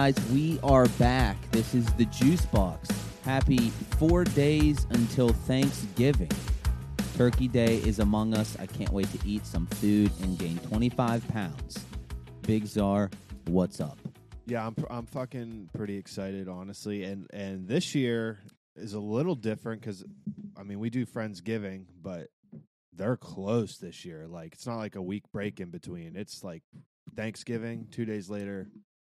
guys, we are back. This is The Juicebox. Happy 4 days until Thanksgiving. Turkey Day is among us. I can't wait to eat some food and gain 25 pounds. Big Czar, what's up? Yeah, I'm fucking pretty excited, honestly. And this year is a little different because, I mean, we do Friendsgiving, but they're close this year. Like, it's not like a week break in between. It's like Thanksgiving, 2 days later,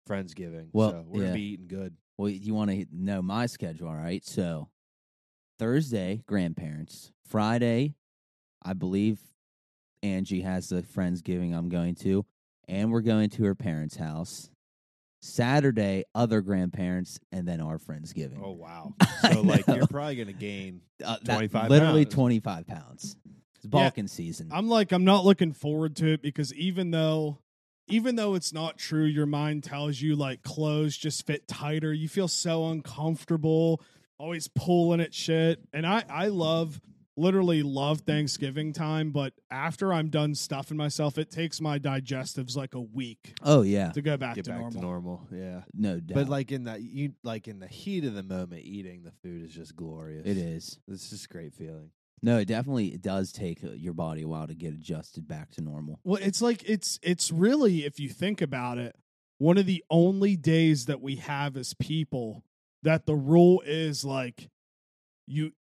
Friendsgiving. Well, so we're going to be eating good. Well, you want to know my schedule, all right? So Thursday, grandparents. Friday, I believe Angie has the Friendsgiving I'm going to, and we're going to her parents' house. Saturday, other grandparents, and then our Friendsgiving. Oh, wow. So, like, you're probably going to gain 25 literally pounds. 25 pounds. It's Balkan season. I'm not looking forward to it because even though it's not true, your mind tells you, like, clothes just fit tighter. You feel so uncomfortable, always pulling at shit. And I literally love Thanksgiving time, but after I'm done stuffing myself, it takes my digestives like a week. Oh yeah, to get back to normal. Yeah, no doubt. But like in the heat of the moment, eating the food is just glorious. It is. It's just a great feeling. No, it does take your body a while to get adjusted back to normal. Well, it's like it's really, if you think about it, one of the only days that we have as people that the rule is like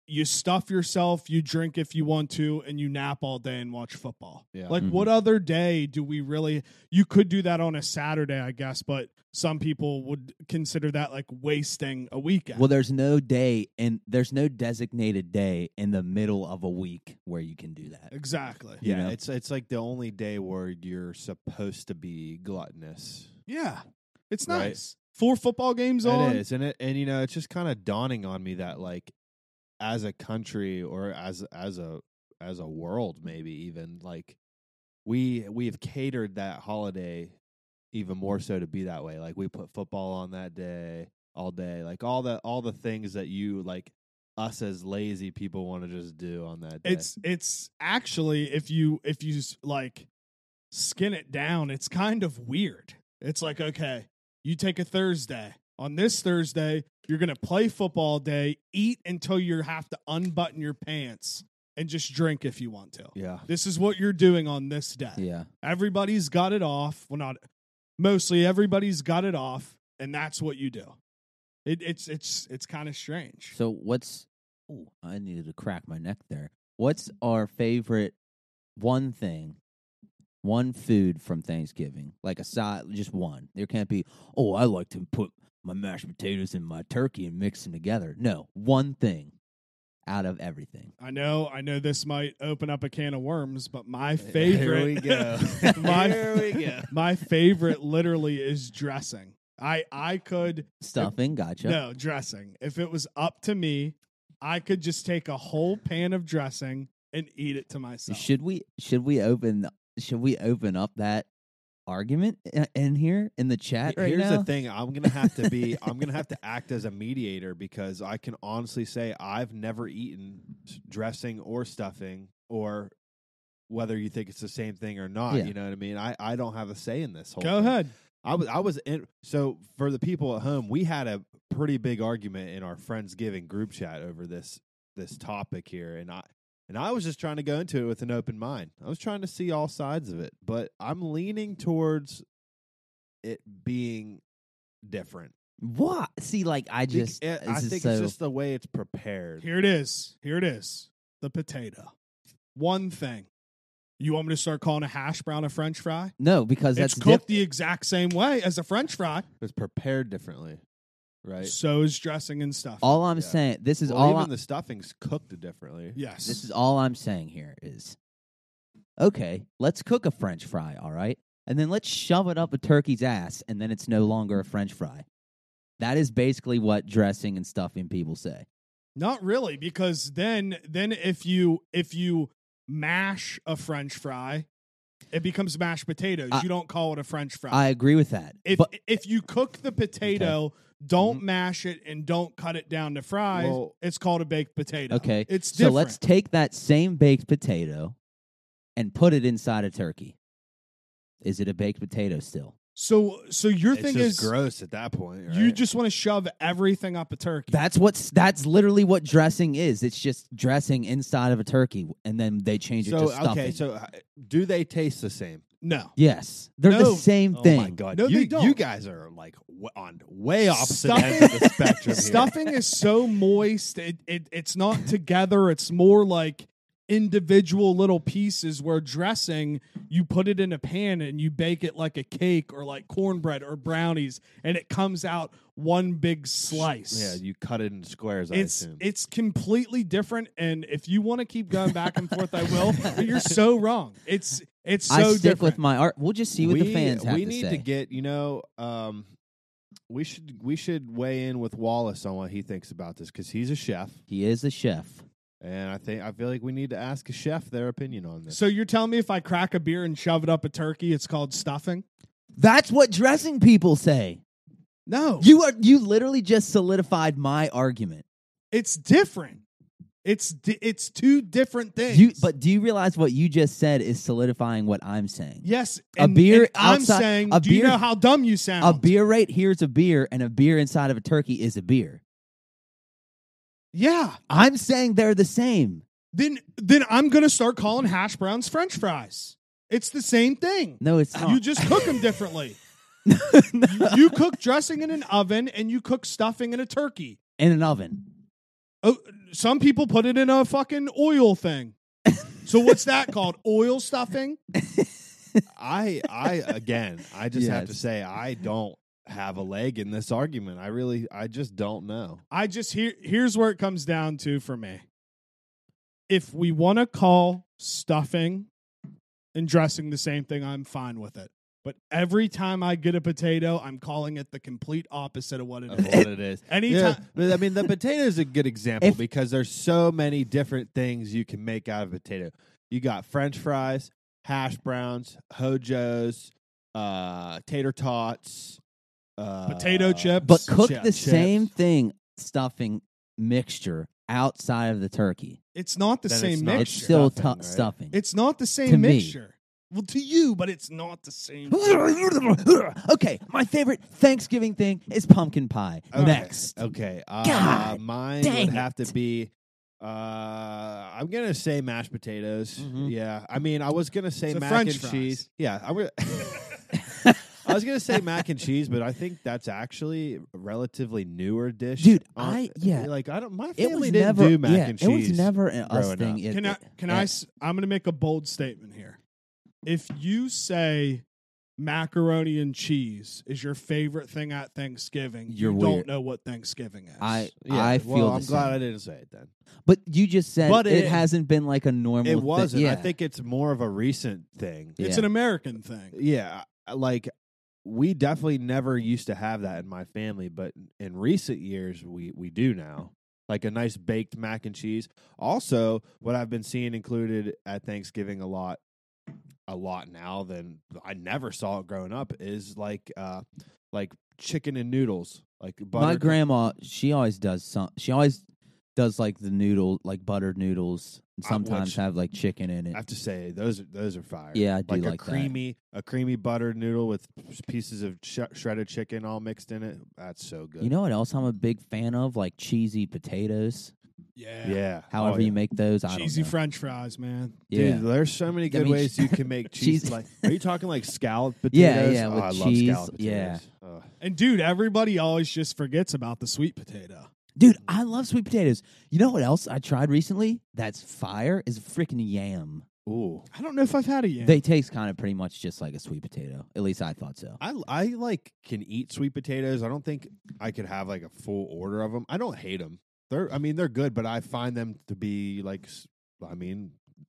you stuff yourself, you drink if you want to, and you nap all day and watch football. Yeah. Like, what other day do we really... You could do that on a Saturday, I guess, but some people would consider that, like, wasting a weekend. Well, there's no day, and there's no designated day in the middle of a week where you can do that. Exactly. Yeah, you know? It's like the only day where you're supposed to be gluttonous. Yeah, it's nice. Right? 4 football games on. It is, and you know, it's just kind of dawning on me that, like, as a country or as a world, maybe even, like, we have catered that holiday even more so to be that way. Like, we put football on that day all day, like all the things that you, like, us as lazy people want to just do on that day. It's actually, if you like skin it down, it's kind of weird. It's like, okay, you take a Thursday. On this Thursday, you're going to play football day, eat until you have to unbutton your pants, and just drink if you want to. Yeah. This is what you're doing on this day. Yeah. Everybody's got it off. Well, not mostly, everybody's got it off, and that's what you do. It's kind of strange. So I needed to crack my neck there. What's our favorite one food from Thanksgiving? Like a side, just one. There can't be, oh, I like to put my mashed potatoes and my turkey and mix them together. No, one thing out of everything. I know this might open up a can of worms, but my favorite... Here we go. My favorite literally is dressing. I could... Stuffing, gotcha. No, dressing. If it was up to me, I could just take a whole pan of dressing and eat it to myself. Should we open up that argument in here in the chat right now? Here's the thing. I'm gonna have to act as a mediator because I can honestly say I've never eaten dressing or stuffing, or whether you think it's the same thing or not. Yeah. You know what I mean? I don't have a say in this whole thing. Go ahead. So for the people at home, we had a pretty big argument in our Friendsgiving group chat over this topic here, and I was just trying to go into it with an open mind. I was trying to see all sides of it, but I'm leaning towards it being different. What? See, like, I think it's just the way it's prepared. Here it is. The potato. One thing. You want me to start calling a hash brown a French fry? No, because it's cooked the exact same way as a French fry. It's prepared differently. Right. So is dressing and stuffing. All I'm saying, this is all. Even the stuffing's cooked differently. Yes. This is all I'm saying here is, okay, let's cook a French fry, all right, and then let's shove it up a turkey's ass, and then it's no longer a French fry. That is basically what dressing and stuffing people say. Not really, because then if you mash a French fry, it becomes mashed potatoes. You don't call it a French fry. I agree with that. If you cook the potato. Okay. Don't mash it and don't cut it down to fries. Well, it's called a baked potato. Okay. It's different. So let's take that same baked potato and put it inside a turkey. Is it a baked potato still? So your thing is gross at that point. Right? You just want to shove everything up a turkey. That's literally what dressing is. It's just dressing inside of a turkey, and then they change it to stuffing. Okay, so do they taste the same? No. Yes, they're the same thing. Oh my god! No, they don't. You guys are like on way opposite ends of the spectrum. Here. Stuffing is so moist. It's not together. It's more like individual little pieces, where dressing, you put it in a pan and you bake it like a cake or like cornbread or brownies, and it comes out one big slice. Yeah, you cut it in squares, I assume. It's completely different, and if you want to keep going back and forth, I will, but you're so wrong. It's so different. I stick with my art. We'll just see what the fans have to say. We need to get, we should weigh in with Wallace on what he thinks about this, because he's a chef. He is a chef. And I feel like we need to ask a chef their opinion on this. So you're telling me if I crack a beer and shove it up a turkey, it's called stuffing? That's what dressing people say. No. You literally just solidified my argument. It's different. It's two different things. But do you realize what you just said is solidifying what I'm saying? Yes. Do you know how dumb you sound? A beer right here is a beer, and a beer inside of a turkey is a beer. Yeah. I'm saying they're the same. Then I'm going to start calling hash browns French fries. It's the same thing. No, it's not. You just cook them differently. No. You cook dressing in an oven, and you cook stuffing in a turkey. In an oven. Oh, some people put it in a fucking oil thing. So what's that called? Oil stuffing? I have to say, I don't have a leg in this argument. I just don't know. Here's where it comes down to for me. If we want to call stuffing and dressing the same thing, I'm fine with it. But every time I get a potato, I'm calling it the complete opposite of what it is. Anytime. Yeah, I mean, the potato is a good example because there's so many different things you can make out of a potato. You got French fries, hash browns, hojos, tater tots. Potato chips, but cook the same thing, stuffing mixture outside of the turkey. It's not the same mixture. It's still stuffing. It's not the same mixture. Well, to you, but it's not the same. Okay, my favorite Thanksgiving thing is pumpkin pie. Okay. Next, okay, mine would have to be. I'm gonna say mashed potatoes. Mm-hmm. Yeah, I mean, I was gonna say mac and cheese. Yeah, I'm gonna. I was going to say mac and cheese, but I think that's actually a relatively newer dish. Dude, my family didn't do mac and cheese. It was never an us thing. I'm going to make a bold statement here. If you say macaroni and cheese is your favorite thing at Thanksgiving, you don't know what Thanksgiving is. I'm glad I didn't say it then. But you just said it hasn't been like a normal thing. It wasn't. Yeah. I think it's more of a recent thing. Yeah. It's an American thing. Yeah. Like, we definitely never used to have that in my family, but in recent years, we do now. Like a nice baked mac and cheese. Also, what I've been seeing included at Thanksgiving a lot now than I never saw it growing up is like chicken and noodles. Like butter. My grandma, she always does some. She always does like the noodle, like buttered noodles, and sometimes have like chicken in it. I have to say those are fire. Yeah, I do like that. A creamy buttered noodle with pieces of shredded chicken all mixed in it. That's so good. You know what else I'm a big fan of? Like cheesy potatoes. Yeah. However you make those, I don't know. Cheesy French fries, man. Yeah. Dude, there's so many good ways you can make cheese. Like, are you talking like scalloped potatoes? Yeah, with cheese. I love scalloped potatoes. Yeah. And dude, everybody always just forgets about the sweet potato. Dude, I love sweet potatoes. You know what else I tried recently that's fire is freaking yam. Ooh. I don't know if I've had a yam. They taste kind of pretty much just like a sweet potato. At least I thought so. I like can eat sweet potatoes. I don't think I could have like a full order of them. I don't hate them. They're good, but I find them to be like,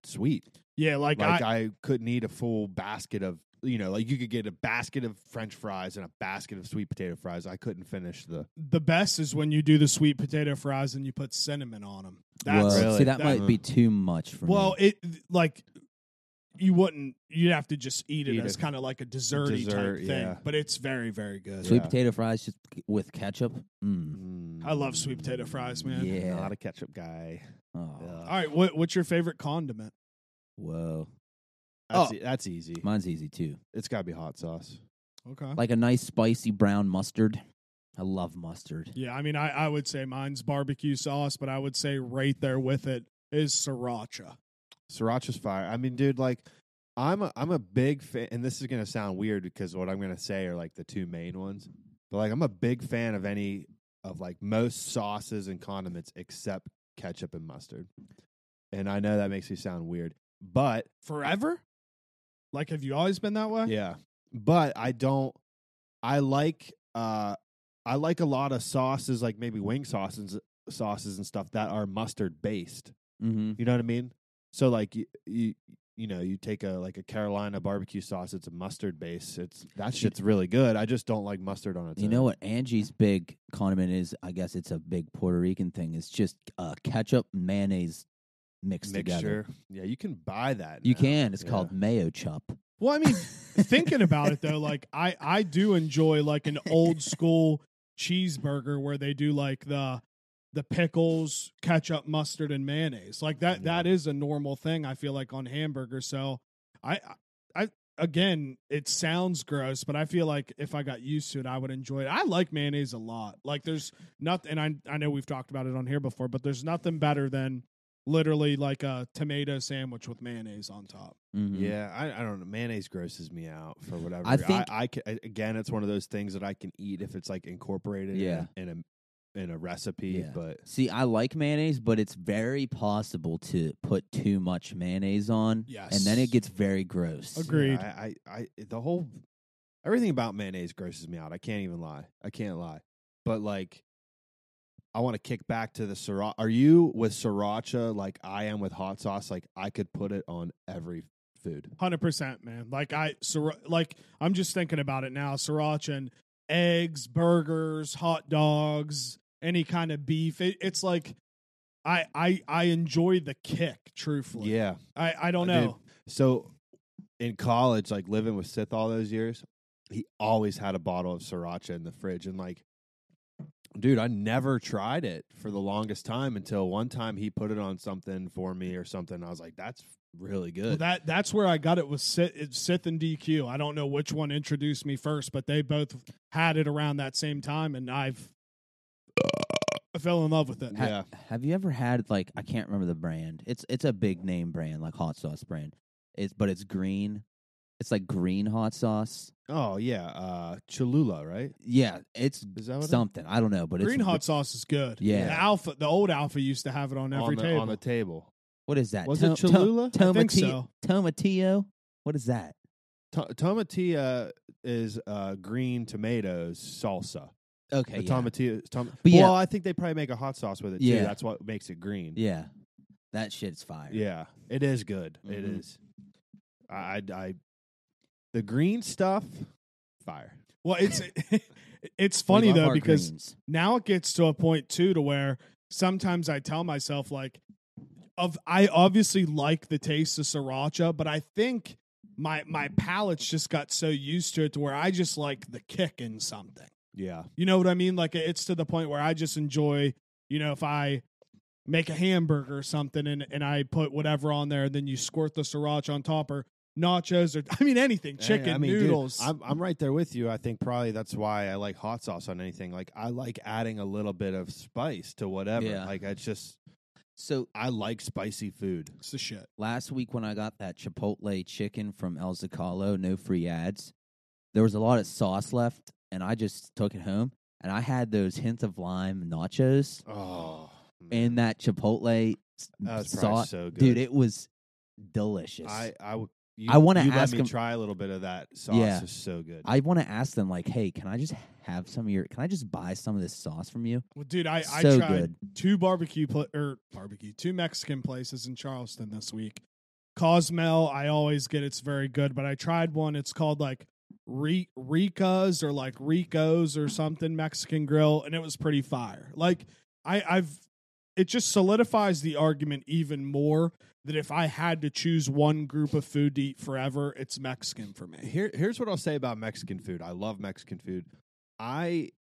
sweet. Yeah, like I couldn't eat a full basket of, like you could get a basket of French fries and a basket of sweet potato fries. I couldn't finish the... The best is when you do the sweet potato fries and you put cinnamon on them. Really? See, that might be too much for me. Well, you'd have to just eat it as kind of like a dessert-y type thing. But it's very, very good. Sweet potato fries just with ketchup? Mm. I love sweet potato fries, man. Yeah. Not a ketchup guy. Oh. All right, what's your favorite condiment? Whoa. That's easy. Mine's easy, too. It's got to be hot sauce. Okay. Like a nice spicy brown mustard. I love mustard. Yeah, I mean, I would say mine's barbecue sauce, but I would say right there with it is sriracha. Sriracha's fire. I mean, dude, like, I'm a big fan, and this is going to sound weird because what I'm going to say are, like, the two main ones. But, like, I'm a big fan of any of, like, most sauces and condiments except ketchup and mustard. And I know that makes me sound weird, but... Forever? Like, have you always been that way? Yeah. But I don't... I like a lot of sauces, like maybe wing sauces and stuff that are mustard-based. Mm-hmm. You know what I mean? So, like, you take a Carolina barbecue sauce. It's a mustard base. That shit's really good. I just don't like mustard on it. You know what Angie's big condiment is? I guess it's a big Puerto Rican thing. It's just ketchup, mayonnaise mixture together. Yeah, you can buy that now. You can. It's called mayo chup. Well, I mean, thinking about it, though, like, I do enjoy, like, an old-school cheeseburger where they do, like, the pickles, ketchup, mustard, and mayonnaise. Like, that is a normal thing, I feel like, on hamburgers. So, I again, it sounds gross, but I feel like if I got used to it, I would enjoy it. I like mayonnaise a lot. Like, there's nothing, and I know we've talked about it on here before, but there's nothing better than literally like a tomato sandwich with mayonnaise on top. Mm-hmm. Yeah, I don't know. Mayonnaise grosses me out for whatever. I think I can, again, it's one of those things that I can eat if it's, like, incorporated in a recipe. Yeah. But see, I like mayonnaise, but it's very possible to put too much mayonnaise on. Yes. And then it gets very gross. Agreed. Yeah, everything about mayonnaise grosses me out. I can't even lie. I can't lie. But, like, I want to kick back to the sriracha. Are you with sriracha like I am with hot sauce? Like, I could put it on every food. 100%, man. Like, I'm just thinking about it now. Sriracha and eggs, burgers, hot dogs, any kind of beef. It's like I enjoy the kick, truthfully. Yeah. I don't know. Dude, so in college, like living with Sith all those years, he always had a bottle of sriracha in the fridge. And, like, dude, I never tried it for the longest time until one time he put it on something for me or something. I was like, that's really good. Well, that's where I got it was Sith and DQ. I don't know which one introduced me first, but they both had it around that same time, and I fell in love with it. Yeah. Have you ever had, like, I can't remember the brand. It's a big name brand, like hot sauce brand. But it's green. It's like green hot sauce. Oh, yeah. Cholula, right? Yeah. Is that something? I don't know. But green hot sauce is good. Yeah. The old Alpha used to have it on every table. On the table. What is that? Was it Cholula? I think so. Tomatillo? What is that? Tomatillo is green tomatoes salsa. Okay, yeah. Tomatillo. Well, I think they probably make a hot sauce with it, too. That's what makes it green. Yeah. That shit's fire. Yeah. It is good. Mm-hmm. It is. The green stuff, fire. Well, it's funny, though, because greens. Now it gets to a point, too, to where sometimes I tell myself, like, I obviously like the taste of sriracha, but I think my palate's just got so used to it to where I just like the kick in something. Yeah. You know what I mean? Like, it's to the point where I just enjoy, you know, if I make a hamburger or something and I put whatever on there, and then you squirt the sriracha on top or nachos or, I mean, anything, chicken, noodles. Dude, I'm right there with you. I think probably that's why I like hot sauce on anything. Like, I like adding a little bit of spice to whatever. Yeah. Like, it's just, so I like spicy food. It's the shit. Last week when I got that Chipotle chicken from El Zocalo, no free ads, there was a lot of sauce left, and I just took it home, and I had those hints of lime nachos. Oh, man. In that Chipotle sauce. So good. Dude, it was delicious. I want to ask them. Try a little bit of that sauce. Yeah. Is so good. I want to ask them, like, hey, can I just have some of your? Can I just buy some of this sauce from you? Well, dude, I tried two Mexican places in Charleston this week. Cozumel, I always get it's very good, but I tried one. It's called like Rico's or something, Mexican Grill, and it was pretty fire. Like it just solidifies the argument even more that if I had to choose one group of food to eat forever, it's Mexican for me. Here's what I'll say about Mexican food. I love Mexican food. I'm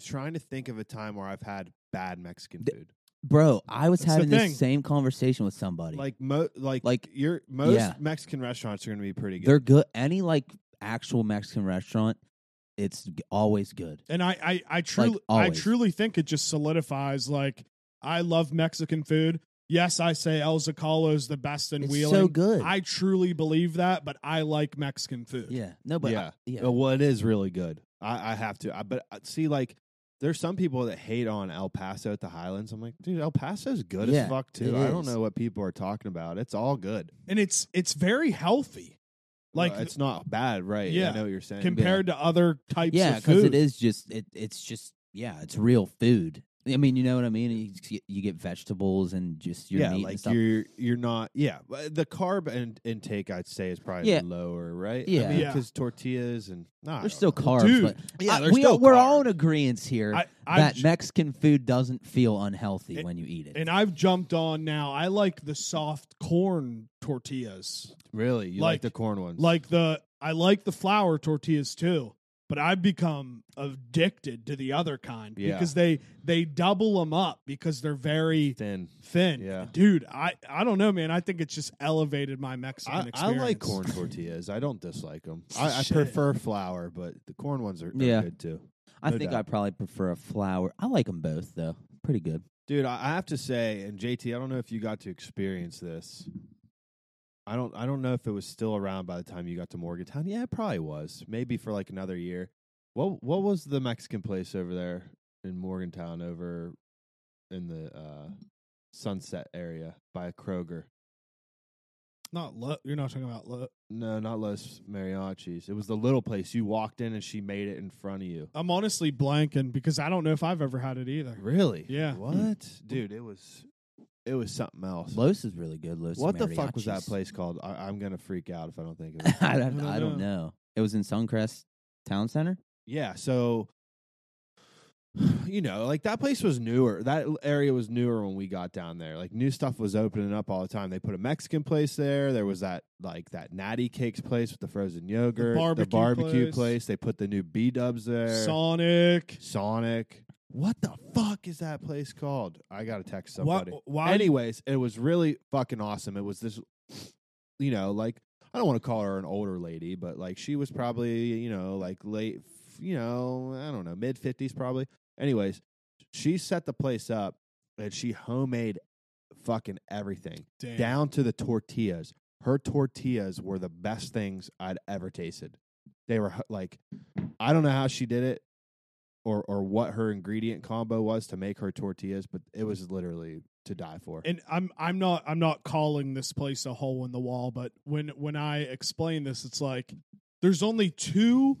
trying to think of a time where I've had bad Mexican food. Bro, I was having the same conversation with somebody. Like most Mexican restaurants are going to be pretty good. They're good. Any like actual Mexican restaurant, it's always good. And I truly think it just solidifies, like, I love Mexican food. Yes, I say El Zocalo is the best in Wheeling. It's so good. I truly believe that, but I like Mexican food. Yeah. No, but... Yeah. Well, it is really good. I have to. But see, like, there's some people that hate on El Paso at the Highlands. I'm like, dude, El Paso's good as fuck, too. I don't know what people are talking about. It's all good. And it's very healthy. Like, it's not bad, right? Yeah. I know what you're saying. Compared to other types of food. Yeah, because it is just... It's real food. I mean, you know what I mean? You get vegetables and just your meat and stuff. You're not... Yeah, the carb intake, I'd say, is probably lower, right? Yeah. Because tortillas and... there's still carbs, dude, but we're all in agreeance here that Mexican food doesn't feel unhealthy when you eat it. And I've jumped on now. I like the soft corn tortillas. Really? You like the corn ones? I like the flour tortillas, too. But I've become addicted to the other kind because they double them up because they're very thin. Yeah. Dude, I don't know, man. I think it's just elevated my Mexican experience. I like corn tortillas. I don't dislike them. I prefer flour, but the corn ones are good too. I probably prefer a flour. I like them both, though. Pretty good. Dude, I have to say, and JT, I don't know if you got to experience this. I don't know if it was still around by the time you got to Morgantown. Yeah, it probably was. Maybe for like another year. What was the Mexican place over there in Morgantown, over in the Sunset area by Kroger? You're not talking about Los. No, not Los Mariachis. It was the little place you walked in and she made it in front of you. I'm honestly blanking because I don't know if I've ever had it either. Really? Yeah. What? Dude, It was something else. Los is really good. Los What Mariachis. The fuck was that place called? I'm going to freak out if I don't think of it. I don't know. It was in Suncrest Town Center? Yeah, so, you know, like, that place was newer. That area was newer when we got down there. Like, new stuff was opening up all the time. They put a Mexican place there. There was that Natty Cakes place with the frozen yogurt. The barbecue place. They put the new B-dubs there. Sonic. What the fuck is that place called? I got to text somebody. Anyways, it was really fucking awesome. It was this, you know, like, I don't want to call her an older lady, but, like, she was probably, you know, like, late, you know, I don't know, mid-50s probably. Anyways, she set the place up, and she homemade fucking everything. Damn. Down to the tortillas. Her tortillas were the best things I'd ever tasted. They were, like, I don't know how she did it. Or what her ingredient combo was to make her tortillas, but it was literally to die for. And I'm not calling this place a hole in the wall, but when I explain this, it's like there's only two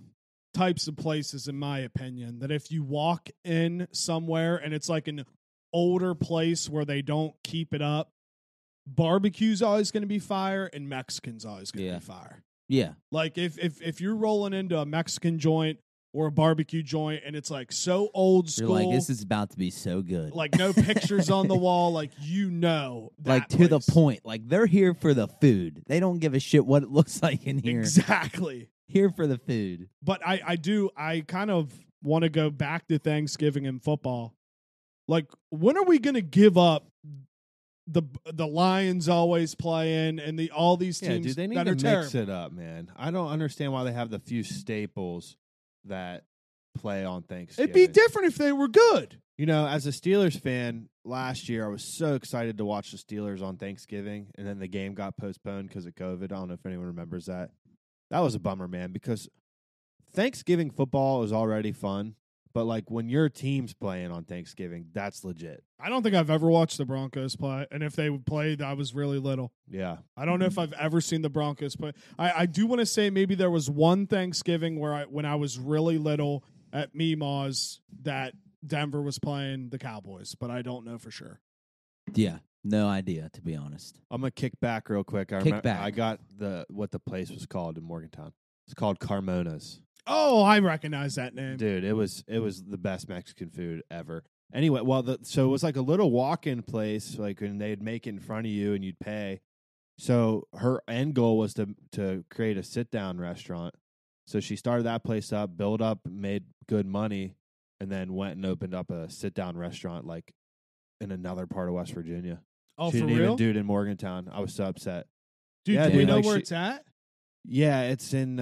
types of places, in my opinion, that if you walk in somewhere and it's like an older place where they don't keep it up, barbecue's always going to be fire and Mexican's always going to be fire. Yeah, like if you're rolling into a Mexican joint or a barbecue joint, and it's, like, so old school. You're like, this is about to be so good. Like, no pictures on the wall. Like, you know that like, to place. The point. Like, they're here for the food. They don't give a shit what it looks like in here. Exactly. Here for the food. But I kind of want to go back to Thanksgiving and football. Like, when are we going to give up the Lions always playing and all these teams dude, they need that to are mix terrible. It up, man. I don't understand why they have the few staples that play on Thanksgiving. It'd be different if they were good. You know, as a Steelers fan, last year I was so excited to watch the Steelers on Thanksgiving, and then the game got postponed because of COVID. I don't know if anyone remembers that. That was a bummer, man, because Thanksgiving football is already fun, but, like, when your team's playing on Thanksgiving, that's legit. I don't think I've ever watched the Broncos play, and if they played, I was really little. Yeah. I don't know if I've ever seen the Broncos play. I do want to say maybe there was one Thanksgiving where when I was really little at Meemaw's that Denver was playing the Cowboys, but I don't know for sure. Yeah. No idea, to be honest. I'm going to kick back real quick. I got what the place was called in Morgantown. It's called Carmona's. Oh, I recognize that name. Dude, it was the best Mexican food ever. Anyway, so it was like a little walk-in place, like, and they'd make it in front of you and you'd pay. So her end goal was to create a sit-down restaurant. So she started that place up, built up, made good money, and then went and opened up a sit-down restaurant like in another part of West Virginia. Oh, for real? She didn't even do it in Morgantown. I was so upset. Dude, do we know where it's at? Yeah, it's in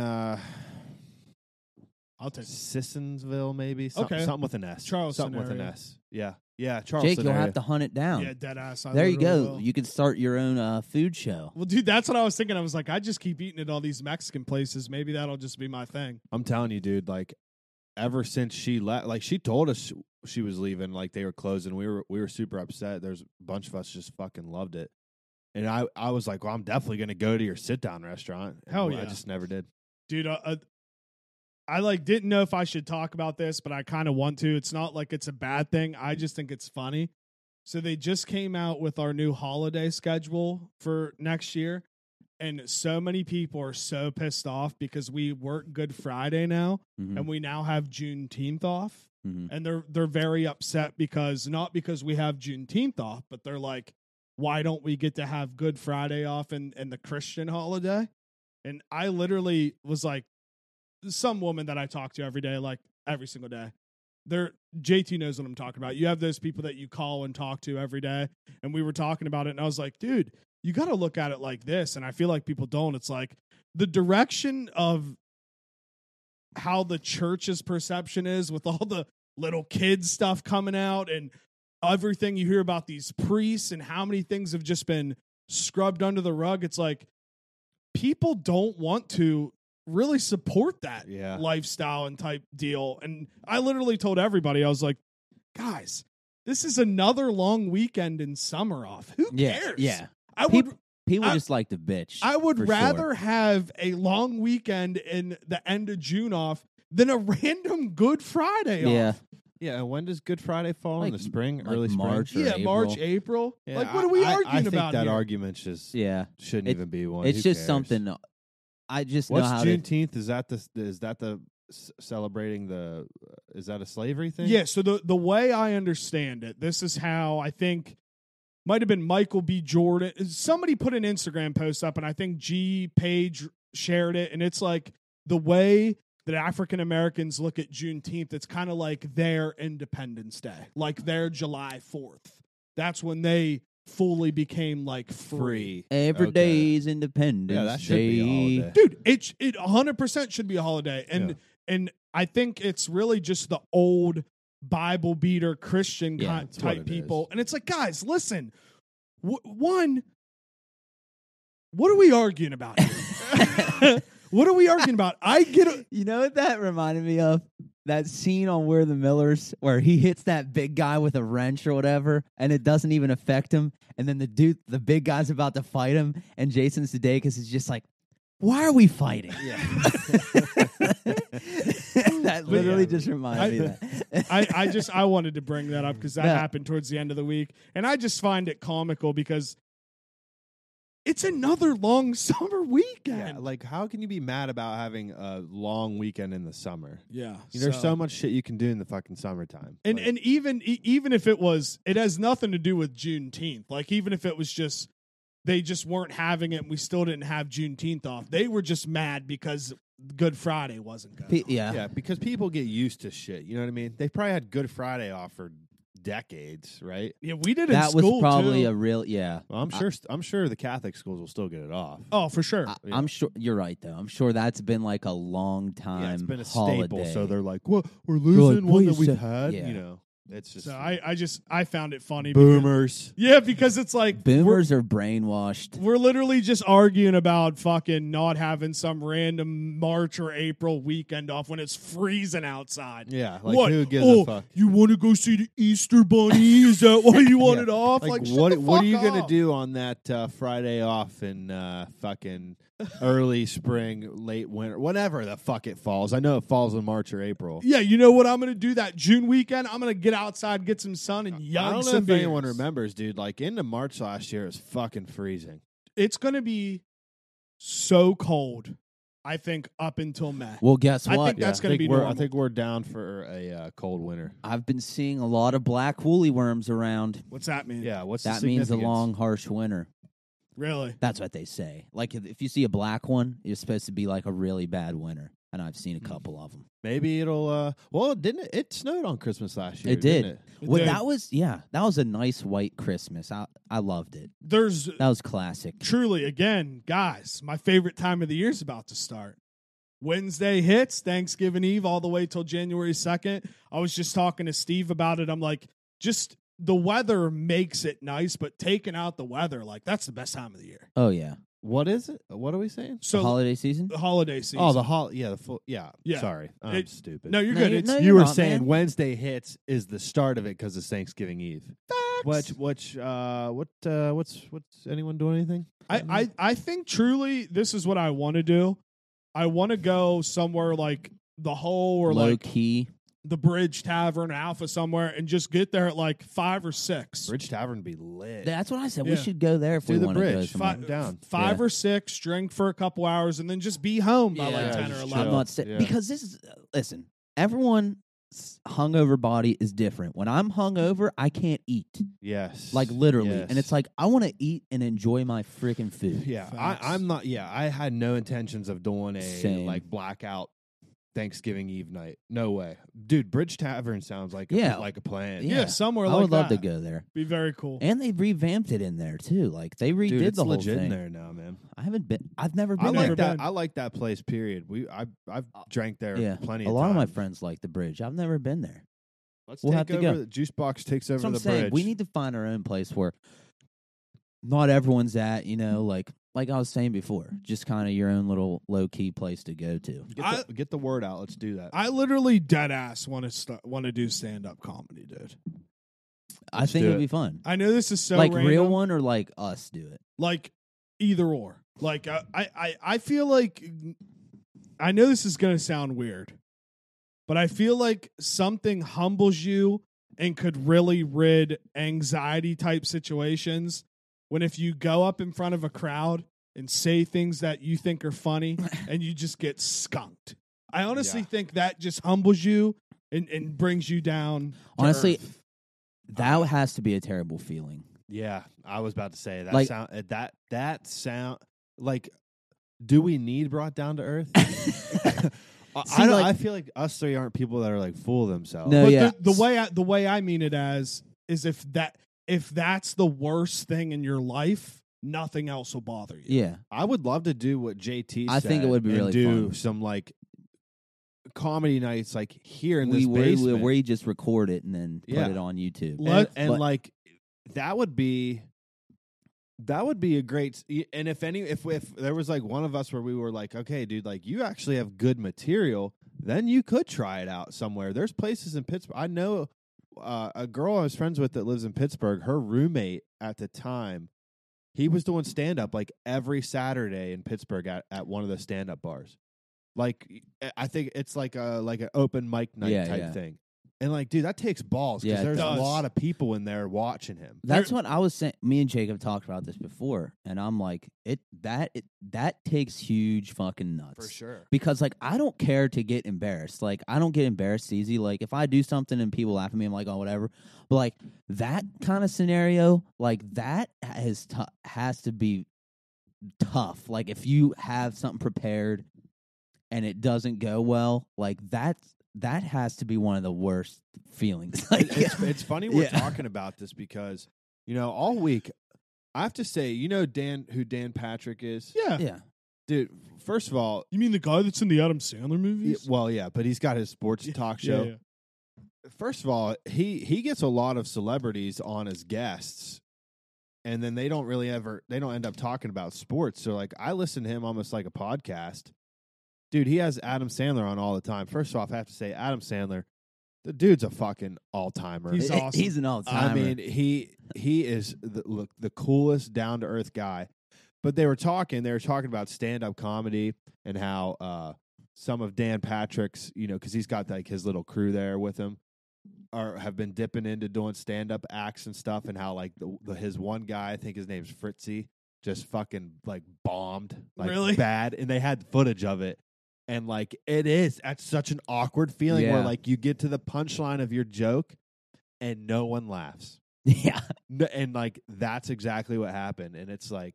I'll take Sissonsville, maybe. Something with an S. Charleston. Something area. With an S. Yeah. Yeah, Charleston. Jake, you'll have to hunt it down. Yeah, dead ass. There you go. Will. You can start your own food show. Well, dude, that's what I was thinking. I was like, I just keep eating at all these Mexican places. Maybe that'll just be my thing. I'm telling you, dude, like, ever since she left, like, she told us she was leaving, like, they were closing. We were super upset. There's a bunch of us just fucking loved it. And I was like, well, I'm definitely going to go to your sit-down restaurant. Hell yeah. I just never did. Dude, I like didn't know if I should talk about this, but I kind of want to. It's not like it's a bad thing. I just think it's funny. So they just came out with our new holiday schedule for next year. And so many people are so pissed off because we work Good Friday now, mm-hmm. and we now have Juneteenth off. Mm-hmm. And they're very upset because, not because we have Juneteenth off, but they're like, why don't we get to have Good Friday off and the Christian holiday? And I literally was like, some woman that I talk to every day, like every single day, JT knows what I'm talking about. You have those people that you call and talk to every day. And we were talking about it. And I was like, dude, you got to look at it like this. And I feel like people don't. It's like the direction of how the church's perception is with all the little kids stuff coming out and everything you hear about these priests and how many things have just been scrubbed under the rug. It's like people don't want to really support that lifestyle and type deal. And I literally told everybody, I was like, guys, this is another long weekend in summer off. Who cares? Yeah. People just like to bitch. I would rather have a long weekend in the end of June off than a random Good Friday off. Yeah, and when does Good Friday fall? Like, in the spring, like early March spring? April. March, April. Yeah, like, what are we arguing about here? I think that argument just shouldn't even be one. It's just something... I just know how Juneteenth is that the celebrating the is that a slavery thing? Yeah. So the way I understand it, this is how I think might have been Michael B. Jordan. Somebody put an Instagram post up, and I think G. Page shared it, and it's like the way that African Americans look at Juneteenth. It's kind of like their Independence Day, like their July 4th. That's when they fully became like free. Every day is Independence Day. Yeah, that should be a holiday. Dude, it 100% should be a holiday. And and I think it's really just the old Bible beater Christian type people. And it's like, guys, listen, what are we arguing about here? What are we arguing about? I get it. You know what that reminded me of? That scene on We're the Millers where he hits that big guy with a wrench or whatever, and it doesn't even affect him. And then the big guy's about to fight him, and Jason Sudeikis is just like, "Why are we fighting?" Yeah. That literally just reminded me of that. I wanted to bring that up because that happened towards the end of the week, and I just find it comical because it's another long summer weekend. Yeah, like, how can you be mad about having a long weekend in the summer? Yeah. There's so much shit you can do in the fucking summertime. And like, and even if it was, it has nothing to do with Juneteenth. Like, even if it was just, they just weren't having it and we still didn't have Juneteenth off. They were just mad because Good Friday wasn't good. Yeah, because people get used to shit. You know what I mean? They probably had Good Friday off for decades, right? Yeah, we did it in school, was probably too. A real well, I'm sure the Catholic schools will still get it off. Oh, for sure. I'm sure you're right though. I'm sure that's been like a long time. Yeah, it's been a holiday. Staple. So they're like, well, we're losing one that we've had. Yeah. You know, it's just. So I found it funny. Boomers. Because it's like boomers are brainwashed. We're literally just arguing about fucking not having some random March or April weekend off when it's freezing outside. Yeah, like what? Who gives a fuck? You want to go see the Easter Bunny? Is that why you want it off? Like what are you gonna do on that Friday off in fucking early spring, late winter, whenever the fuck it falls? I know it falls in March or April. Yeah, you know what I'm gonna do that June weekend? I'm gonna get outside, get some sun, and I don't know if anyone remembers, dude. Like into March last year, it was fucking freezing. It's gonna be so cold, I think, up until May. Well, guess what? I think that's going to be normal. I think we're down for a cold winter. I've been seeing a lot of black woolly worms around. What's that mean? Yeah, what's that means? A long, harsh winter. Really? That's what they say. Like, if you see a black one, it's supposed to be like a really bad winter. And I've seen a couple of them. Maybe it'll, it snowed on Christmas last year. It did. Didn't it? Well, that was a nice white Christmas. I loved it. That was classic. Truly, again, guys, my favorite time of the year is about to start. Wednesday hits, Thanksgiving Eve, all the way till January 2nd. I was just talking to Steve about it. I'm like, just the weather makes it nice, but taking out the weather, like, that's the best time of the year. Oh, yeah. What is it? What are we saying? So, the holiday season? The holiday season. Oh, the full. Sorry. I'm stupid. No, you're good. You were saying Wednesday hits is the start of it because it's Thanksgiving Eve. Facts. What's anyone doing anything? I think truly this is what I want to do. I want to go somewhere like the Hole or Low Key, the Bridge Tavern, Alpha somewhere, and just get there at like 5 or 6. Bridge Tavern be lit. That's what I said. Yeah. We should go there if we want to go somewhere. Five or six, drink for a couple hours, and then just be home by like 10 or 11. Because this is, listen, everyone's hungover body is different. When I'm hungover, I can't eat. Yes. Like literally. Yes. And it's like, I want to eat and enjoy my freaking food. Yeah. I had no intentions of doing a blackout Thanksgiving Eve night. No way. Dude, Bridge Tavern sounds like a plan. Yeah, somewhere like that. I would love to go there. Be very cool. And they revamped it in there, too. Like, they redid the whole thing. It's legit in there now, man. I've never been there. I like that place, period. I've drank there plenty of times. A lot of my friends like the Bridge. I've never been there. We'll have to go. The Juice Box takes over the Bridge. We need to find our own place where not everyone's at, you know, like I was saying before, just kind of your own little low-key place to go to. Get the word out. Let's do that. I literally dead-ass want to do stand-up comedy, dude. I think it'd be fun. I know this is so like random. Real one or like us do it? Like either or. Like I feel like, I know this is going to sound weird, but I feel like something humbles you and could really rid anxiety-type situations. When if you go up in front of a crowd and say things that you think are funny and you just get skunked. I honestly think that just humbles you and brings you down. Honestly, earth. That has to be a terrible feeling. Yeah, I was about to say that. Like, sound like, do we need brought down to earth? I feel like us three aren't people that are like full of themselves. No, but the way I mean it as is if that's the worst thing in your life, nothing else will bother you. Yeah. I would love to do what JT said. I think it would be really fun. Do some, like, comedy nights, like, here in this basement. Where you just record it and then put it on YouTube. That would be a great... And if there was, like, one of us where we were like, okay, dude, like, you actually have good material, then you could try it out somewhere. There's places in Pittsburgh. I know... a girl I was friends with that lives in Pittsburgh, her roommate at the time, he was doing stand-up like every Saturday in Pittsburgh at one of the stand-up bars. Like, I think it's like an open mic night type thing. And like, dude, that takes balls because there's a lot of people in there watching him. That's what I was saying. Me and Jacob talked about this before, and I'm like, that takes huge fucking nuts for sure. Because like, I don't care to get embarrassed. Like, I don't get embarrassed easy. Like, if I do something and people laugh at me, I'm like, oh, whatever. But like that kind of scenario, like that has to be tough. Like, if you have something prepared and it doesn't go well, like that's. That has to be one of the worst feelings. Like, it's funny we're talking about this because, you know, all week, I have to say, you know Dan Patrick is? Yeah. Dude, first of all... You mean the guy that's in the Adam Sandler movies? But he's got his sports talk show. Yeah. First of all, he gets a lot of celebrities on as guests, and then they don't really ever... They don't end up talking about sports. So, like, I listen to him almost like a podcast. Dude, he has Adam Sandler on all the time. First off, I have to say, Adam Sandler, the dude's a fucking all-timer. He's awesome. He's an all-timer. I mean, he is the coolest, down-to-earth guy. But they were talking about stand-up comedy and how some of Dan Patrick's, you know, because he's got like his little crew there with him, have been dipping into doing stand-up acts and stuff, and how like his one guy, I think his name's Fritzy, just fucking like bombed, like really bad, and they had footage of it. And, like, that's such an awkward feeling where, like, you get to the punchline of your joke and no one laughs. Yeah. And, like, that's exactly what happened. And it's, like,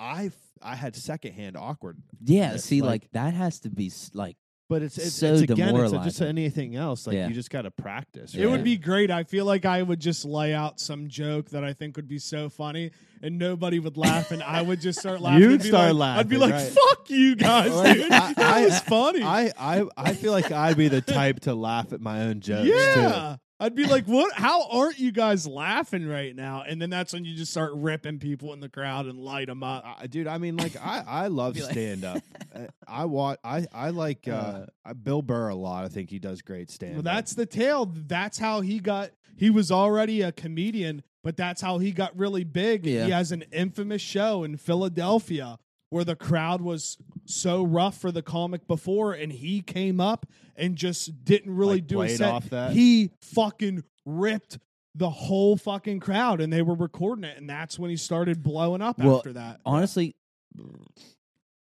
I had secondhand awkward. Yeah, see, like, that has to be, like, But it's again, it's just anything else. Like, you just got to practice. Right? It would be great. I feel like I would just lay out some joke that I think would be so funny, and nobody would laugh, and I would just start laughing. You'd start laughing. I'd be like, fuck you guys, dude. That was funny. I feel like I'd be the type to laugh at my own jokes, too. I'd be like, what? How aren't you guys laughing right now? And then that's when you just start ripping people in the crowd and light them up. Dude, I mean, like, I love stand-up. I like Bill Burr a lot. I think he does great stand-up. Well, that's the tale. That's how he got... He was already a comedian, but that's how he got really big. Yeah. He has an infamous show in Philadelphia where the crowd was so rough for the comic before, and he came up and just didn't really do a set. Off that. He fucking ripped the whole fucking crowd, and they were recording it, and that's when he started blowing up after that. Honestly,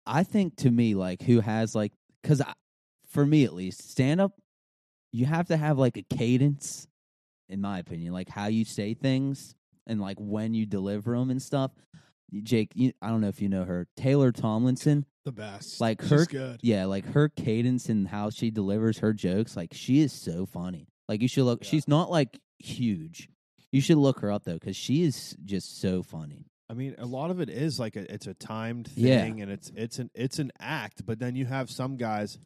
I think to me, like, who has, like, because for me at least, stand-up, you have to have, like, a cadence, in my opinion, like, how you say things and, like, when you deliver them and stuff. Jake, I don't know if you know her, Taylor Tomlinson, the best. Like, she's good. Yeah, like her cadence and how she delivers her jokes. Like, she is so funny. Like, you should look. Yeah. She's not like huge. You should look her up though, because she is just so funny. I mean, a lot of it is like it's a timed thing, and it's an act. But then you have some guys,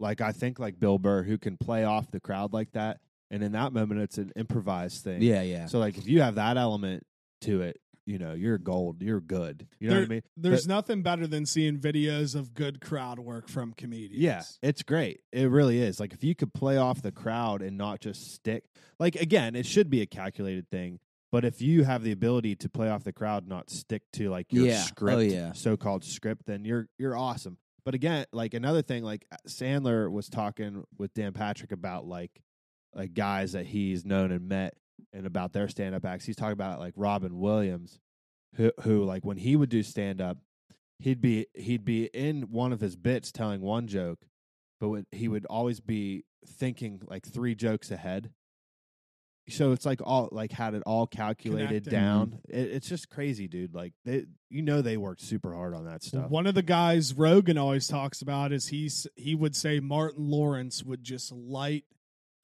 like I think like Bill Burr, who can play off the crowd like that, and in that moment, it's an improvised thing. Yeah. So like, if you have that element to it, you know, you're gold. You're good. You know what I mean? There's nothing better than seeing videos of good crowd work from comedians. Yeah, it's great. It really is. Like, if you could play off the crowd and not just stick. Like, again, it should be a calculated thing. But if you have the ability to play off the crowd, not stick to, like, your script, so-called script, then you're awesome. But, again, like, another thing, like, Sandler was talking with Dan Patrick about, like guys that he's known and met. And about their stand-up acts, he's talking about like Robin Williams, who like when he would do stand-up, he'd be in one of his bits telling one joke, but he would always be thinking like three jokes ahead. So it's like all like had it all calculated down. It's just crazy, dude. Like they worked super hard on that stuff. One of the guys Rogan always talks about is he would say Martin Lawrence would just light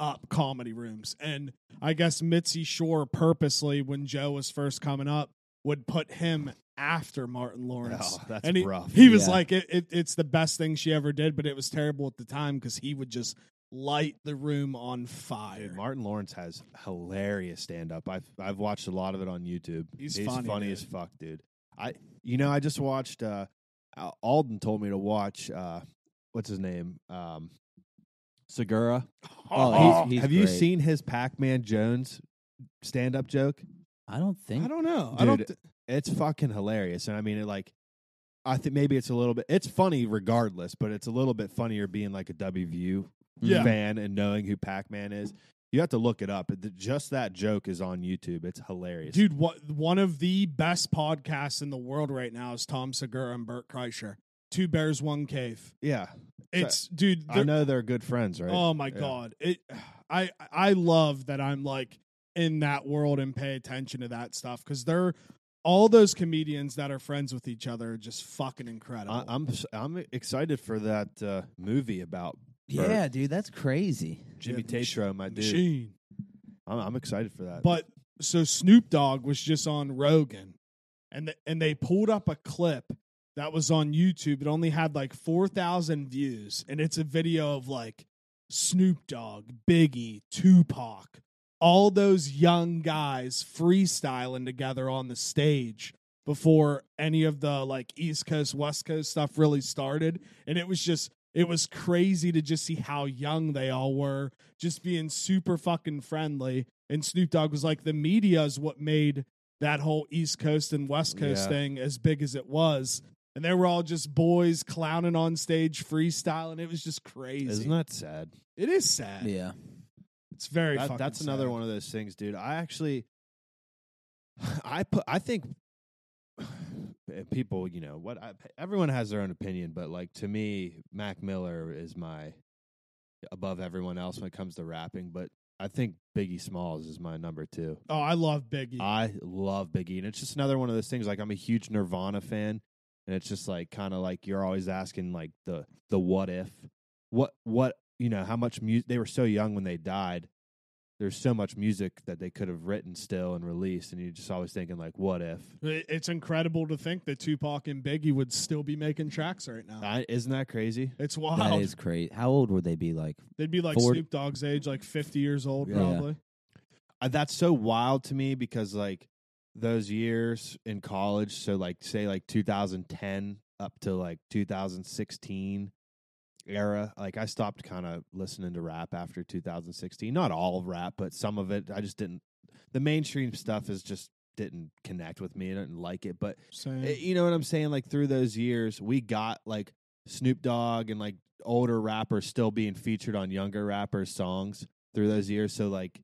up comedy rooms, and I guess Mitzi Shore purposely, when Joe was first coming up, would put him after Martin Lawrence. Oh, that's rough. He was like, it's the best thing she ever did, but it was terrible at the time because he would just light the room on fire. Dude, Martin Lawrence has hilarious stand-up. I've watched a lot of it on YouTube. He's funny dude. As fuck, dude. I just watched Alden told me to watch what's his name? Segura. Oh, he's have great. You seen his Pac-Man Jones stand-up joke? I don't think. I don't know. Dude, it's fucking hilarious. And I mean, I think maybe it's a little bit. It's funny regardless, but it's a little bit funnier being like a WVU fan and knowing who Pac-Man is. You have to look it up. Just that joke is on YouTube. It's hilarious, dude. One of the best podcasts in the world right now is Tom Segura and Bert Kreischer. Two Bears, One Cave. Yeah. It's dude. I know they're good friends, right? Oh my god! I love that I'm like in that world and pay attention to that stuff because they're all those comedians that are friends with each other are just fucking incredible. I'm excited for that movie about Bert. Yeah, dude, that's crazy. Jimmy Tatro, my dude. Machine. I'm excited for that. But so Snoop Dogg was just on Rogan, and they pulled up a clip. That was on YouTube. It only had like 4,000 views. And it's a video of like Snoop Dogg, Biggie, Tupac, all those young guys freestyling together on the stage before any of the like East Coast, West Coast stuff really started. And it was crazy to just see how young they all were, just being super fucking friendly. And Snoop Dogg was like, the media is what made that whole East Coast and West Coast thing as big as it was. And they were all just boys clowning on stage, freestyling. It was just crazy. Isn't that sad? It is sad. Yeah. It's very fucking sad. That's another one of those things, dude. I think people, you know, everyone has their own opinion, but like to me, Mac Miller is my above everyone else when it comes to rapping, but I think Biggie Smalls is my number two. Oh, I love Biggie. And it's just another one of those things. Like, I'm a huge Nirvana fan. And it's just like kind of like you're always asking like the what if, what you know, how much music they were so young when they died. There's so much music that they could have written still and released, and you're just always thinking, like, what if? It's incredible to think that Tupac and Biggie would still be making tracks right now. Isn't that crazy? It's wild. That is crazy. How old would they be, like? They'd be, like, 40? Snoop Dogg's age, like 50 years old, probably. Yeah. That's so wild to me because, like, those years in college, so, like, say, like, 2010 up to, like, 2016 era, like I stopped kind of listening to rap after 2016. Not all of rap, but some of it. I just didn't. The mainstream stuff is just didn't connect with me. I didn't like it, but it, you know what I'm saying? Like through those years, we got like Snoop Dogg and like older rappers still being featured on younger rappers' songs through those years. So like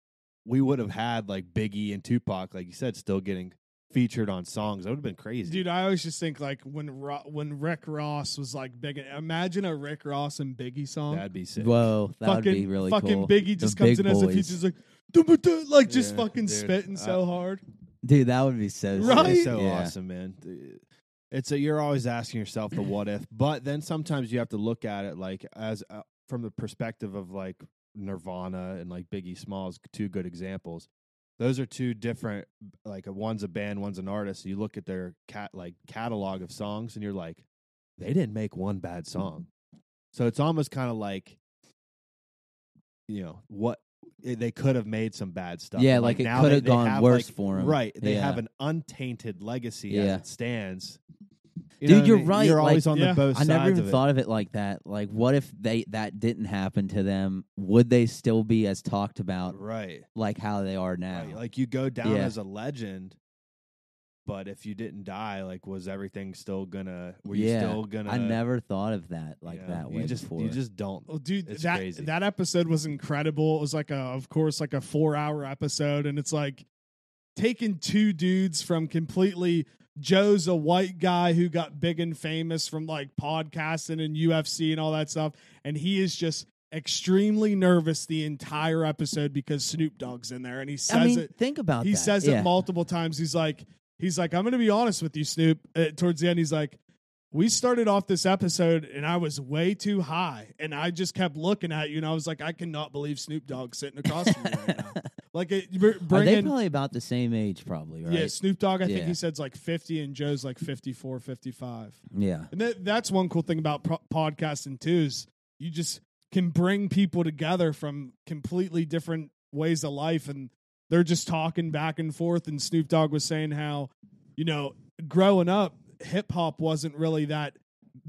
we would have had like Biggie and Tupac, like you said, still getting featured on songs. That would have been crazy, dude. I always just think like when Rick Ross was like big. Imagine a Rick Ross and Biggie song. That'd be sick. Whoa, that would be really cool. Fucking Biggie just comes in as if he's just like just fucking spitting so hard. Dude, that would be so right. So awesome, man. It's you're always asking yourself the what if, but then sometimes you have to look at it like as from the perspective of like Nirvana and like Biggie Smalls, two good examples. Those are two different, like one's a band, one's an artist. You look at their catalog of songs, and you're like, they didn't make one bad song. So it's almost kind of like, you know, what they could have made some bad stuff. Yeah, like it could have gone worse for them. Right, they have an untainted legacy as it stands. You dude, you're right. You're always on the both sides. I never even thought of it like that. Like, what if that didn't happen to them? Would they still be as talked about, right? Like how they are now? Right. Like you go down as a legend, but if you didn't die, like was everything still gonna? Were you still gonna? I never thought of that like that way before. You just don't, well, dude. It's crazy. That episode was incredible. It was like of course, like a 4-hour episode, and it's like taking two dudes from completely. Joe's a white guy who got big and famous from like podcasting and UFC and all that stuff. And he is just extremely nervous the entire episode because Snoop Dogg's in there. And he says He says it multiple times. He's like, I'm going to be honest with you, Snoop. Towards the end, he's like, we started off this episode and I was way too high. And I just kept looking at you. And I was like, I cannot believe Snoop Dogg's sitting across from me right now. Like they're probably about the same age, probably, right? Yeah, Snoop Dogg, I think he says like 50, and Joe's like 54, 55. Yeah. And that's one cool thing about podcasting, too, is you just can bring people together from completely different ways of life, and they're just talking back and forth, and Snoop Dogg was saying how, you know, growing up, hip-hop wasn't really that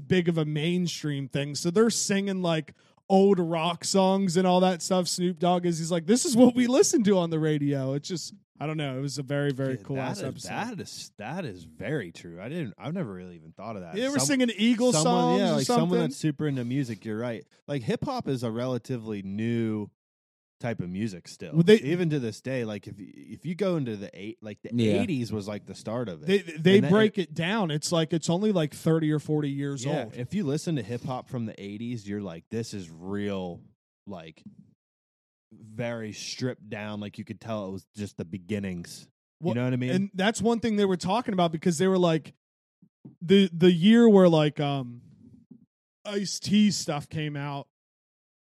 big of a mainstream thing, so they're singing like old rock songs and all that stuff. Snoop Dogg he's like, this is what we listen to on the radio. It's just, I don't know. It was a very, very cool ass episode. That is very true. I've never really even thought of that. They were singing Eagle songs. Yeah, like someone that's super into music. You're right. Like hip hop is a relatively new type of music still. Well, even to this day, like if you go into the '80s was like the start of it. They break it down. It's like it's only like 30 or 40 years old. If you listen to hip hop from the '80s, you're like, this is real, like very stripped down. Like you could tell it was just the beginnings. Well, you know what I mean? And that's one thing they were talking about because they were like the year where like Ice-T stuff came out.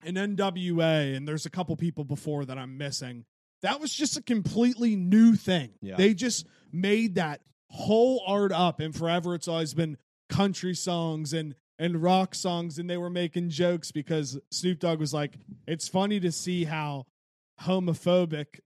And NWA, and there's a couple people before that I'm missing. That was just a completely new thing. Yeah. They just made that whole art up, and forever it's always been country songs and rock songs, and they were making jokes because Snoop Dogg was like, it's funny to see how homophobic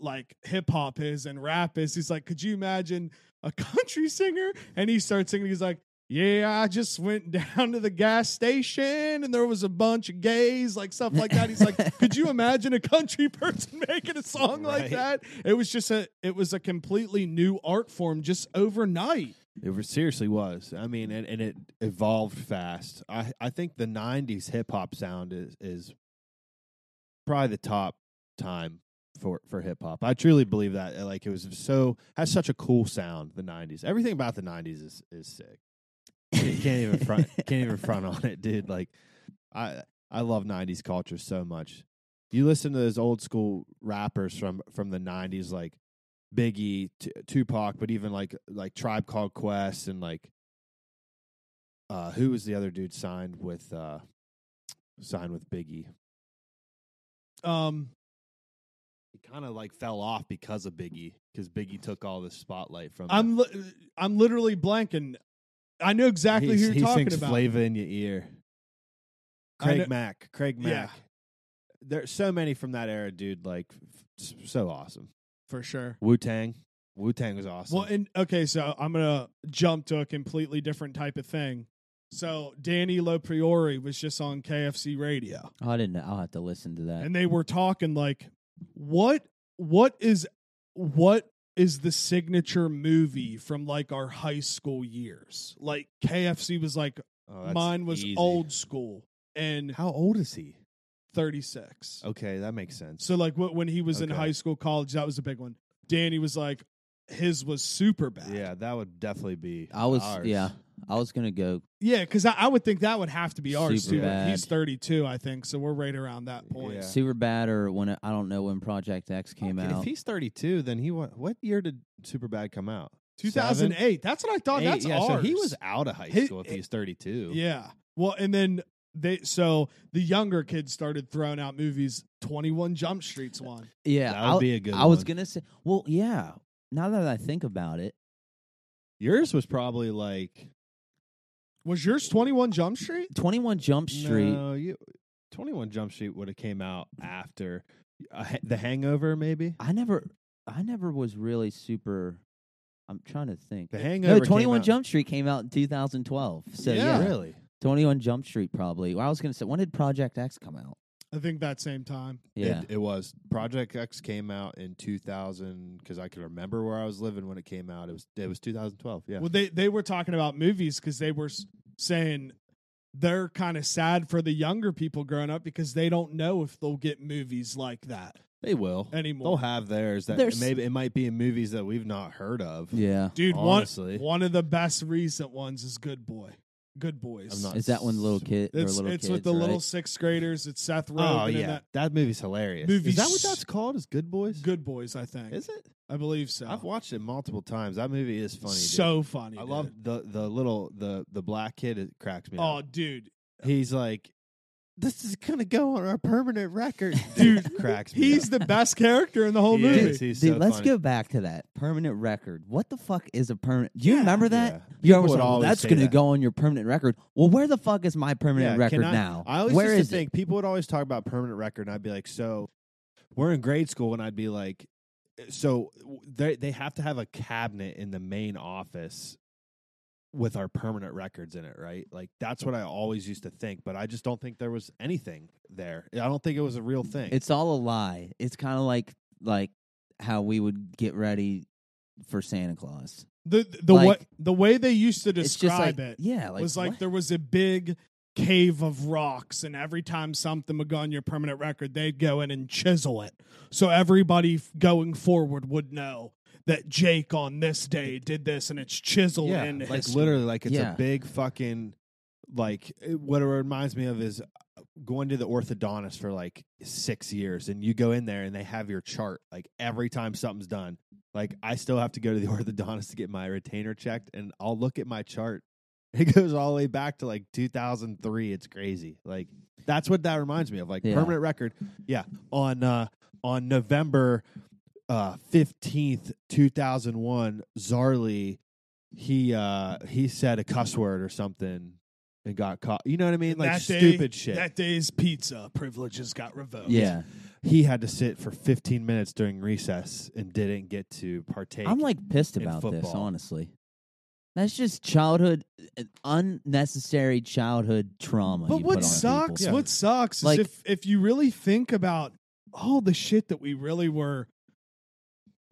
like hip-hop is and rap is. He's like, could you imagine a country singer? And he starts singing, he's like, yeah, I just went down to the gas station and there was a bunch of gays, like stuff like that. He's like, could you imagine a country person making a song like that? It was just it was a completely new art form just overnight. It seriously was. I mean, and it evolved fast. I think the 90s hip hop sound is probably the top time for hip hop. I truly believe that. Like it was has such a cool sound, the 90s. Everything about the 90s is sick. You can't even front on it, dude. Like I love 90s culture so much. You listen to those old school rappers from the 90s, like Biggie, Tupac, but even like Tribe Called Quest and like who was the other dude signed with sign with Biggie. He kind of like fell off because of Biggie, because Biggie took all the spotlight from. I'm literally blanking. I know exactly who you're talking about. Flavor in your ear. Craig Mack. Yeah. There's so many from that era, dude. Like, so awesome. For sure. Wu-Tang was awesome. Well, and okay, so I'm gonna jump to a completely different type of thing. So Danny Lopriori was just on KFC radio. Oh, I didn't know. I'll have to listen to that. And they were talking like, what is the signature movie from like our high school years? Like KFC was like, mine was easy. Old School. And how old is he? 36. Okay, that makes sense. So like when he was in high school, college, that was a big one. Danny was like, his was super bad. Yeah, that would definitely be ours. Yeah, I was going to go. Yeah, because I would think that would have to be ours, too. He's 32, I think, so we're right around that point. Yeah. Super bad, or I don't know when Project X came out. If he's 32, then what year did Super Bad come out? 2008. That's what I thought. That's ours. So he was out of high school if he's 32. Yeah. Well, and then so the younger kids started throwing out movies. 21 Jump Street's one. Yeah. That would be a good one. I was going to say, well, yeah. Now that I think about it, yours was probably like... Was yours 21 Jump Street? 21 Jump Street. No, 21 Jump Street would have came out after The Hangover, maybe? I never was really super... I'm trying to think. The Hangover. No, 21 Jump Street came out in 2012. So yeah. Really? 21 Jump Street probably. Well, I was going to say, when did Project X come out? I think that same time. Yeah. It was. Project X came out in 2000, because I can remember where I was living when it came out. It was 2012, yeah. Well, they were talking about movies because they were saying they're kind of sad for the younger people growing up because they don't know if they'll get movies like that. They will. Anymore. They'll have theirs. Maybe it might be in movies that we've not heard of. Yeah. Dude, honestly. One of the best recent ones is Good Boy. Good Boys. Is that one little kid? It's kids, with the little sixth graders. It's Seth Rogen. Oh, yeah. And that movie's hilarious. Is that what that's called? Is Good Boys? Good Boys, I think. Is it? I believe so. I've watched it multiple times. That movie is funny. So dude. Funny. I love the black kid. It cracks me up. Oh, dude. He's like, this is going to go on our permanent record. Dude, cracks me He's up. The best character in the whole movie. Dude, so let's go back to that permanent record. What the fuck is a permanent? Do you remember that? Yeah. You always that's going to go on your permanent record. Well, where the fuck is my permanent record now? I always used to think people would always talk about permanent record, and I'd be like, so we're in grade school, and I'd be like, so they have to have a cabinet in the main office with our permanent records in it, right? Like, that's what I always used to think, but I just don't think there was anything there. I don't think it was a real thing. It's all a lie. It's kind of like how we would get ready for Santa Claus. The way they used to describe it was like there was a big cave of rocks, and every time something would go on your permanent record, they'd go in and chisel it. So everybody going forward would know that Jake on this day did this, and it's chiseled in history. Like literally, like it's a big fucking, like what it reminds me of is going to the orthodontist for like 6 years, and you go in there and they have your chart. Like every time something's done, like I still have to go to the orthodontist to get my retainer checked, and I'll look at my chart. It goes all the way back to like 2003. It's crazy. Like that's what that reminds me of. Like permanent record. Yeah. On November 15th, 2001, Zarly, he said a cuss word or something and got caught. You know what I mean? Like stupid shit. That day's pizza privileges got revoked. Yeah. He had to sit for 15 minutes during recess and didn't get to partake. I'm like pissed about this, honestly. That's just unnecessary childhood trauma. But what sucks is like, if you really think about all the shit that we really were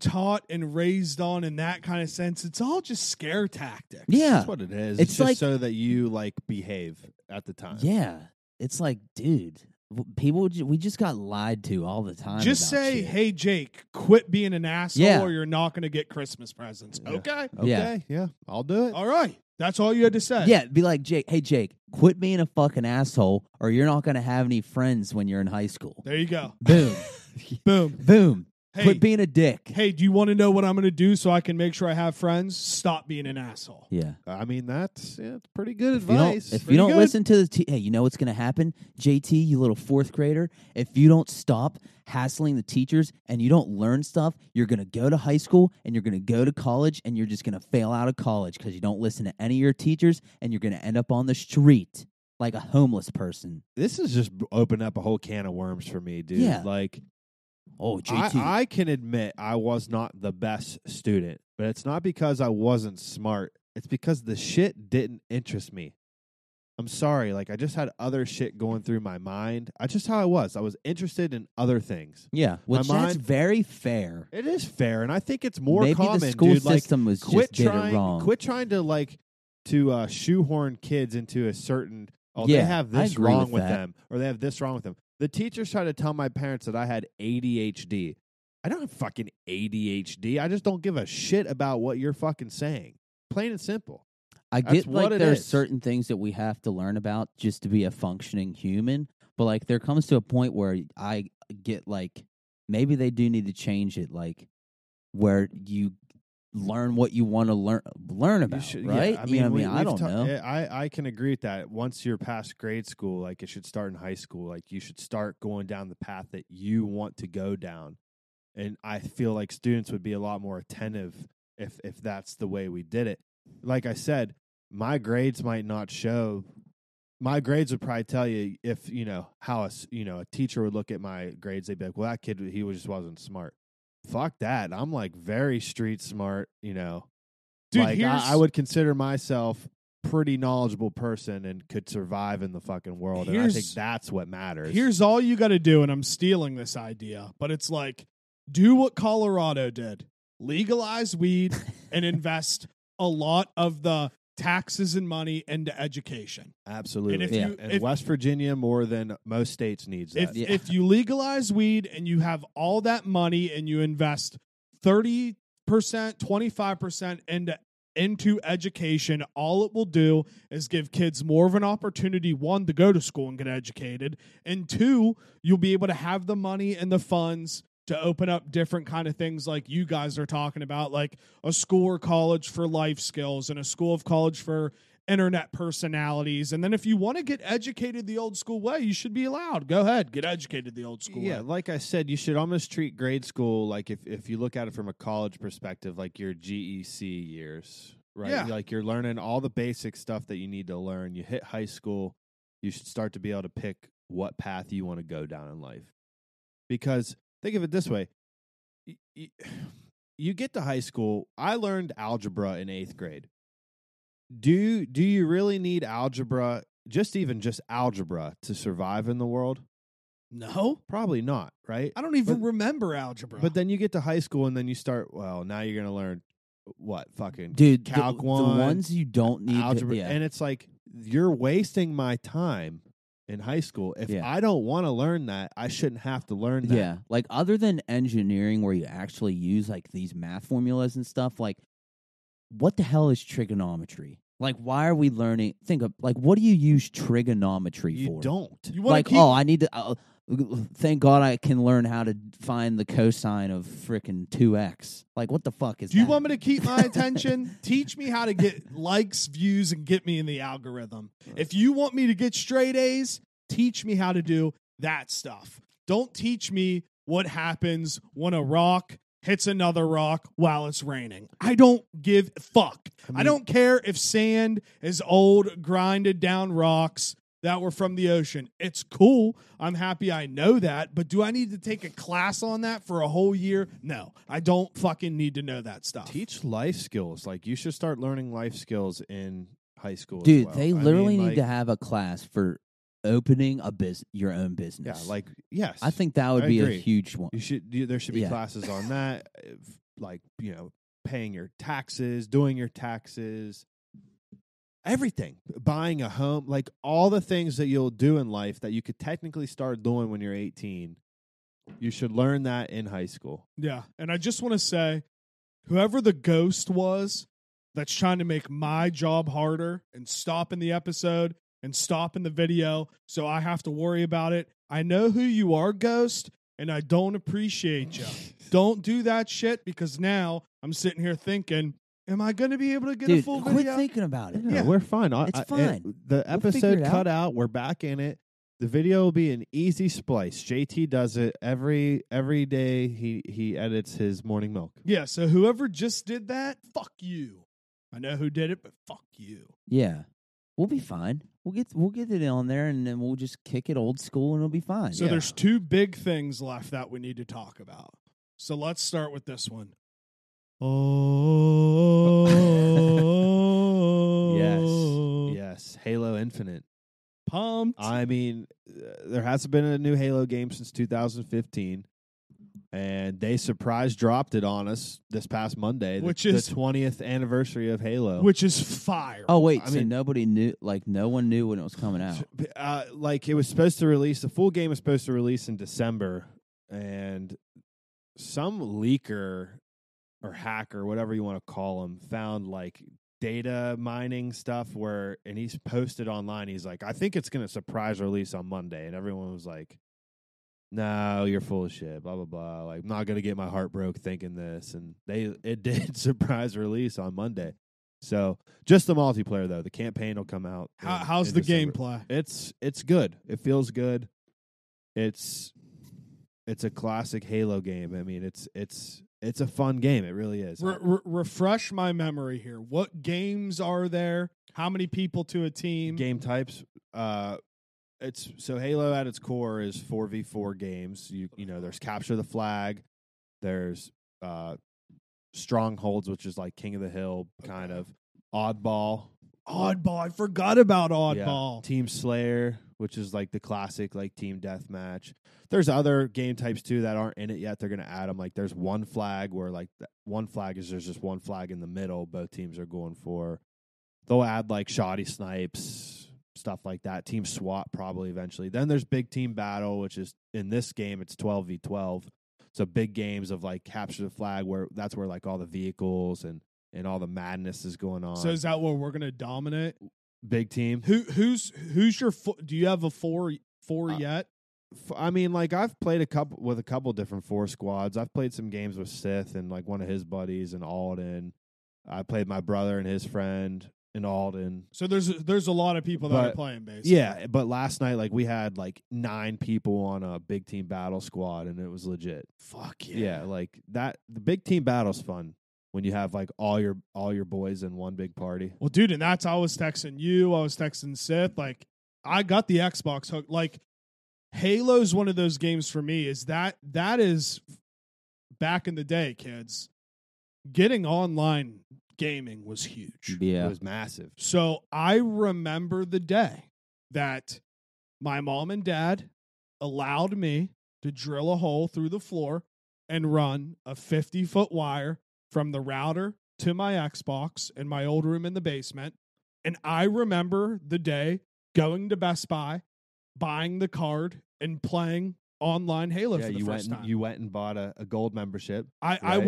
taught and raised on in that kind of sense, it's all just scare tactics. Yeah, that's what it is. It's just like, so that you like behave at the time. Yeah, it's like, dude, we just got lied to all the time. Just say shit. Hey Jake, quit being an asshole or you're not going to get Christmas presents. Okay, I'll do it. All right, that's all you had to say. Yeah, be like, hey Jake, quit being a fucking asshole or you're not going to have any friends when you're in high school. There you go. Boom. Boom. Hey, quit being a dick. Hey, do you want to know what I'm going to do so I can make sure I have friends? Stop being an asshole. Yeah. I mean, that's pretty good advice. If you don't listen to the... hey, you know what's going to happen? JT, you little fourth grader, if you don't stop hassling the teachers and you don't learn stuff, you're going to go to high school and you're going to go to college and you're just going to fail out of college because you don't listen to any of your teachers and you're going to end up on the street like a homeless person. This is just opening up a whole can of worms for me, dude. Yeah. Like... Oh, JT. I can admit I was not the best student, but it's not because I wasn't smart. It's because the shit didn't interest me. I'm sorry. Like, I just had other shit going through my mind. That's just how I was. I was interested in other things. Yeah, which that's very fair. It is fair, and I think it's more common. Maybe the school system was just did it wrong. Quit trying to, shoehorn kids into a certain, they have this wrong with them, or they have this wrong with them. The teachers tried to tell my parents that I had ADHD. I don't have fucking ADHD. I just don't give a shit about what you're fucking saying. Plain and simple. I get there's certain things that we have to learn about just to be a functioning human. But there comes to a point where I get maybe they do need to change it. Where you learn what you want to learn about, right? Yeah, I mean, I don't know. I can agree with that. Once you're past grade school, it should start in high school. You should start going down the path that you want to go down. And I feel like students would be a lot more attentive if that's the way we did it. Like I said, my grades might not show. My grades would probably tell you if, how a teacher would look at my grades. They'd be like, well, that kid, he just wasn't smart. Fuck that. I'm very street smart, Dude, I would consider myself pretty knowledgeable person and could survive in the fucking world. And I think that's what matters. Here's all you got to do, and I'm stealing this idea, but it's do what Colorado did. Legalize weed and invest a lot of the taxes and money into education. Absolutely. And, West Virginia more than most states needs that. If you legalize weed and you have all that money and you invest 30%, 25% into education, all it will do is give kids more of an opportunity, one, to go to school and get educated, and two, you'll be able to have the money and the funds to open up different kind of things like you guys are talking about, like a school or college for life skills and a school of college for internet personalities. And then if you want to get educated the old school way, you should be allowed. Go ahead, get educated the old school way. Yeah, like I said, you should almost treat grade school if you look at it from a college perspective, like your GEC years, right? Yeah. You're learning all the basic stuff that you need to learn. You hit high school, you should start to be able to pick what path you want to go down in life. Because think of it this way. You get to high school. I learned algebra in 8th grade. Do you really need algebra, just algebra, to survive in the world? No. Probably not, right? I don't even remember algebra. But then you get to high school, and then you start, now you're going to learn what? Fucking Calc 1. The ones you don't need. Algebra. And it's you're wasting my time in high school. If I don't want to learn that, I shouldn't have to learn that. Yeah, other than engineering where you actually use these math formulas and stuff, what the hell is trigonometry? Why are we learning? Think of what do you use trigonometry for? You don't. You want to keep... I need to... thank God I can learn how to find the cosine of frickin' 2x. What the fuck is that? Do you want me to keep my attention? Teach me how to get likes, views, and get me in the algorithm. Right. If you want me to get straight A's, teach me how to do that stuff. Don't teach me what happens when a rock hits another rock while it's raining. I don't give a fuck. I don't care if sand is old, grinded down rocks that were from the ocean. It's cool. I'm happy I know that, but do I need to take a class on that for a whole year? No, I don't fucking need to know that stuff. Teach life skills. You should start learning life skills in high school. Dude, as well. They literally need to have a class for opening your own business. Yeah, yes. I think that would be a huge one. There should be classes on that, paying your taxes, doing your taxes. Everything, buying a home, all the things that you'll do in life that you could technically start doing when you're 18, you should learn that in high school. Yeah, and I just want to say, whoever the ghost was that's trying to make my job harder and stop in the episode and stop in the video so I have to worry about it, I know who you are, ghost, and I don't appreciate you. Don't do that shit, because now I'm sitting here thinking, am I going to be able to get a full video? Quit thinking about it. No, yeah. We're fine. It's fine. The episode cut out. We're back in it. The video will be an easy splice. JT does it every day. He edits his morning milk. Yeah, so whoever just did that, fuck you. I know who did it, but fuck you. Yeah. We'll be fine. We'll get it on there, and then we'll just kick it old school, and it'll be fine. So there's two big things left that we need to talk about. So let's start with this one. Oh. Yes. Halo Infinite. Pumped. I mean, there hasn't been a new Halo game since 2015, and they surprise dropped it on us this past Monday, which is the 20th anniversary of Halo, which is fire. Oh wait, I mean, nobody knew, like no one knew when it was coming out. Like it was supposed to release, the full game was supposed to release in December, and some leaker or hacker, whatever you want to call him, found like data mining stuff where, and he's posted online, he's like, I think it's going to surprise release on Monday. And everyone was like, no, you're full of shit, blah, blah, blah. Like, I'm not going to get my heart broke thinking this. And it did surprise release on Monday. So just the multiplayer, though. The campaign will come out. How's the gameplay? It's good. It feels good. It's a classic Halo game. I mean, it's a fun game. It really is. Refresh my memory here. What games are there? How many people to a team? Game types. So Halo at its core is 4v4 games. You know, there's Capture the Flag. There's Strongholds, which is like King of the Hill, kind of. Oddball. I forgot about Oddball. Yeah. Team Slayer, which is like the classic like team deathmatch. There's other game types too that aren't in it yet. They're going to add them. Like there's one flag where like one flag is there's just one flag in the middle both teams are going for. They'll add like shoddy snipes, stuff like that. Team SWAT probably eventually. Then there's big team battle, which is in this game it's 12v12. So big games of like Capture the Flag where that's where like all the vehicles and all the madness is going on. So is that where we're going to dominate? Big team. Who's your? Do you have a four yet? I mean, like I've played a couple different four squads. I've played some games with Sith and like one of his buddies and Alden. I played my brother and his friend and Alden. So there's a lot of people that are playing basically. Yeah, but last night like we had like 9 people on a big team battle squad and it was legit. Fuck yeah! Yeah, like that. The big team battle's fun. When you have like all your boys in one big party. Well, dude, and that's I was texting you. I was texting Sith. Like, I got the Xbox hooked. Like, Halo's one of those games for me. Is that is back in the day, kids. Getting online gaming was huge. Yeah, it was massive. So I remember the day that my mom and dad allowed me to drill a hole through the floor and run a 50-foot wire from the router to my Xbox in my old room in the basement. And I remember the day going to Best Buy, buying the card, and playing online Halo for the first time. You went and bought a gold membership. I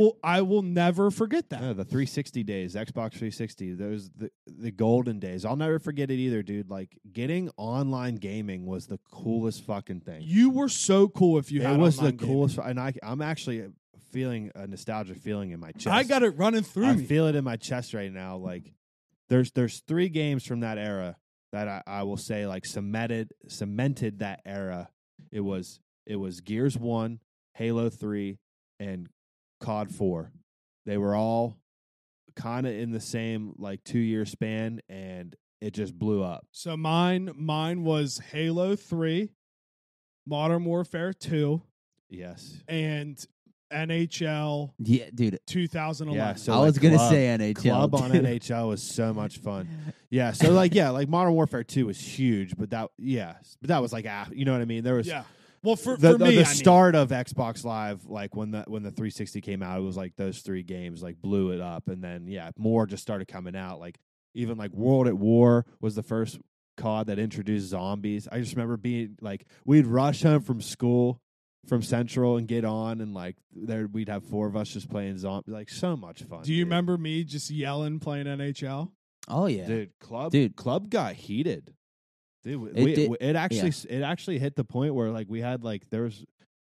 will never forget that. No, the 360 days, Xbox 360, those the golden days. I'll never forget it either, dude. Like getting online gaming was the coolest fucking thing. You were so cool if you had it. It was the coolest, and I'm actually feeling a nostalgic feeling in my chest. I got it running through me. I feel it in my chest right now. Like there's 3 games from that era that I will say like cemented that era. It was Gears 1, Halo 3, and COD 4. They were all kind of in the same like 2-year span, and it just blew up. So mine was Halo 3, Modern Warfare 2. Yes. And NHL, yeah, dude, 2011. Yeah, so I was gonna say NHL. Club on NHL was so much fun. Yeah, so like, yeah, like Modern Warfare 2 was huge, but that was like, you know what I mean? There was, yeah. Well, for me, the start of Xbox Live, like when the 360 came out, it was like those 3 games like blew it up, and then more just started coming out. Like even like World at War was the first COD that introduced zombies. I just remember being like, we'd rush home from school. From Central and get on, and like there we'd have 4 of us just playing zombie, like so much fun. Do you remember me just yelling playing NHL? Oh yeah, dude, club got heated. Dude, it actually hit the point where like we had like there was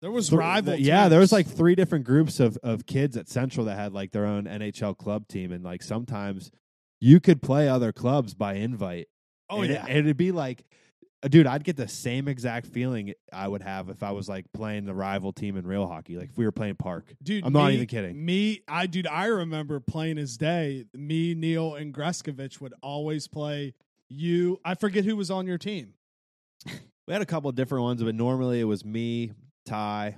There was rival teams. Yeah, there was like three different groups of kids at Central that had like their own NHL club team, and like sometimes you could play other clubs by invite. Oh, and yeah. It'd be like, dude, I'd get the same exact feeling I would have if I was like playing the rival team in real hockey. Like if we were playing Park. Dude, I'm not even kidding. I remember playing as day. Me, Neil, and Greskovich would always play you. I forget who was on your team. We had a couple of different ones, but normally it was me, Ty,